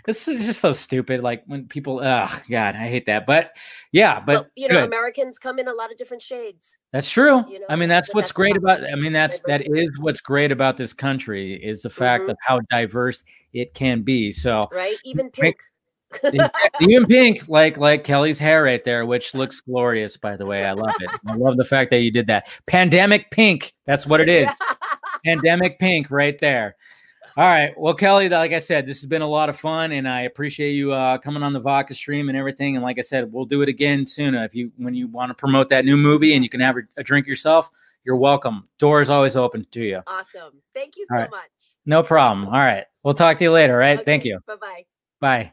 This is just so stupid. Like when people, oh God, I hate that. But yeah, but well, you know, good. Americans come in a lot of different shades. That's true. You know, I mean, that's what's that's great about, I mean, that's, diversity. That is what's great about this country is the fact mm-hmm. of how diverse it can be. So, right. Even pink, even pink, like, like Kelly's hair right there, which looks glorious, by the way. I love it. I love the fact that you did that. Pandemic pink. That's what it is. Pandemic pink right there. All right. Well, Kelly, like I said, this has been a lot of fun and I appreciate you uh, coming on the Vodka Stream and everything. And like I said, we'll do it again soon. If you, when you want to promote that new movie and you can have a drink yourself, you're welcome. Door is always open to you. Awesome. Thank you so right. much. No problem. All right. We'll talk to you later. All right. Okay. Thank you. Bye-bye. Bye.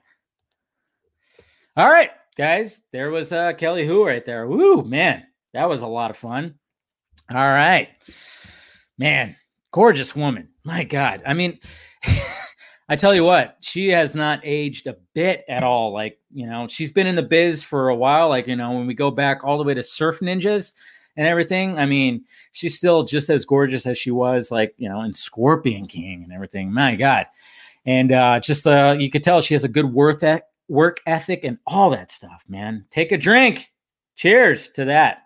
All right, guys, there was uh, Kelly Hu right there. Woo, man, that was a lot of fun. All right, man. Gorgeous woman. My God. I mean, I tell you what, she has not aged a bit at all. Like, you know, she's been in the biz for a while. Like, you know, when we go back all the way to Surf Ninjas and everything, I mean, she's still just as gorgeous as she was, like, you know, in Scorpion King and everything. My God. And uh, just, uh, you could tell she has a good work, e- work ethic and all that stuff, man. Take a drink. Cheers to that.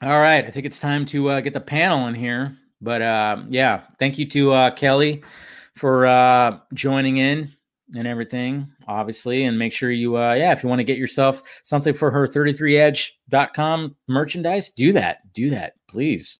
All right. I think it's time to uh, get the panel in here, but uh, yeah, thank you to uh, Kelly for uh, joining in and everything, obviously, and make sure you, uh, yeah, if you want to get yourself something for her thirty-three edge dot com merchandise, do that, do that, please.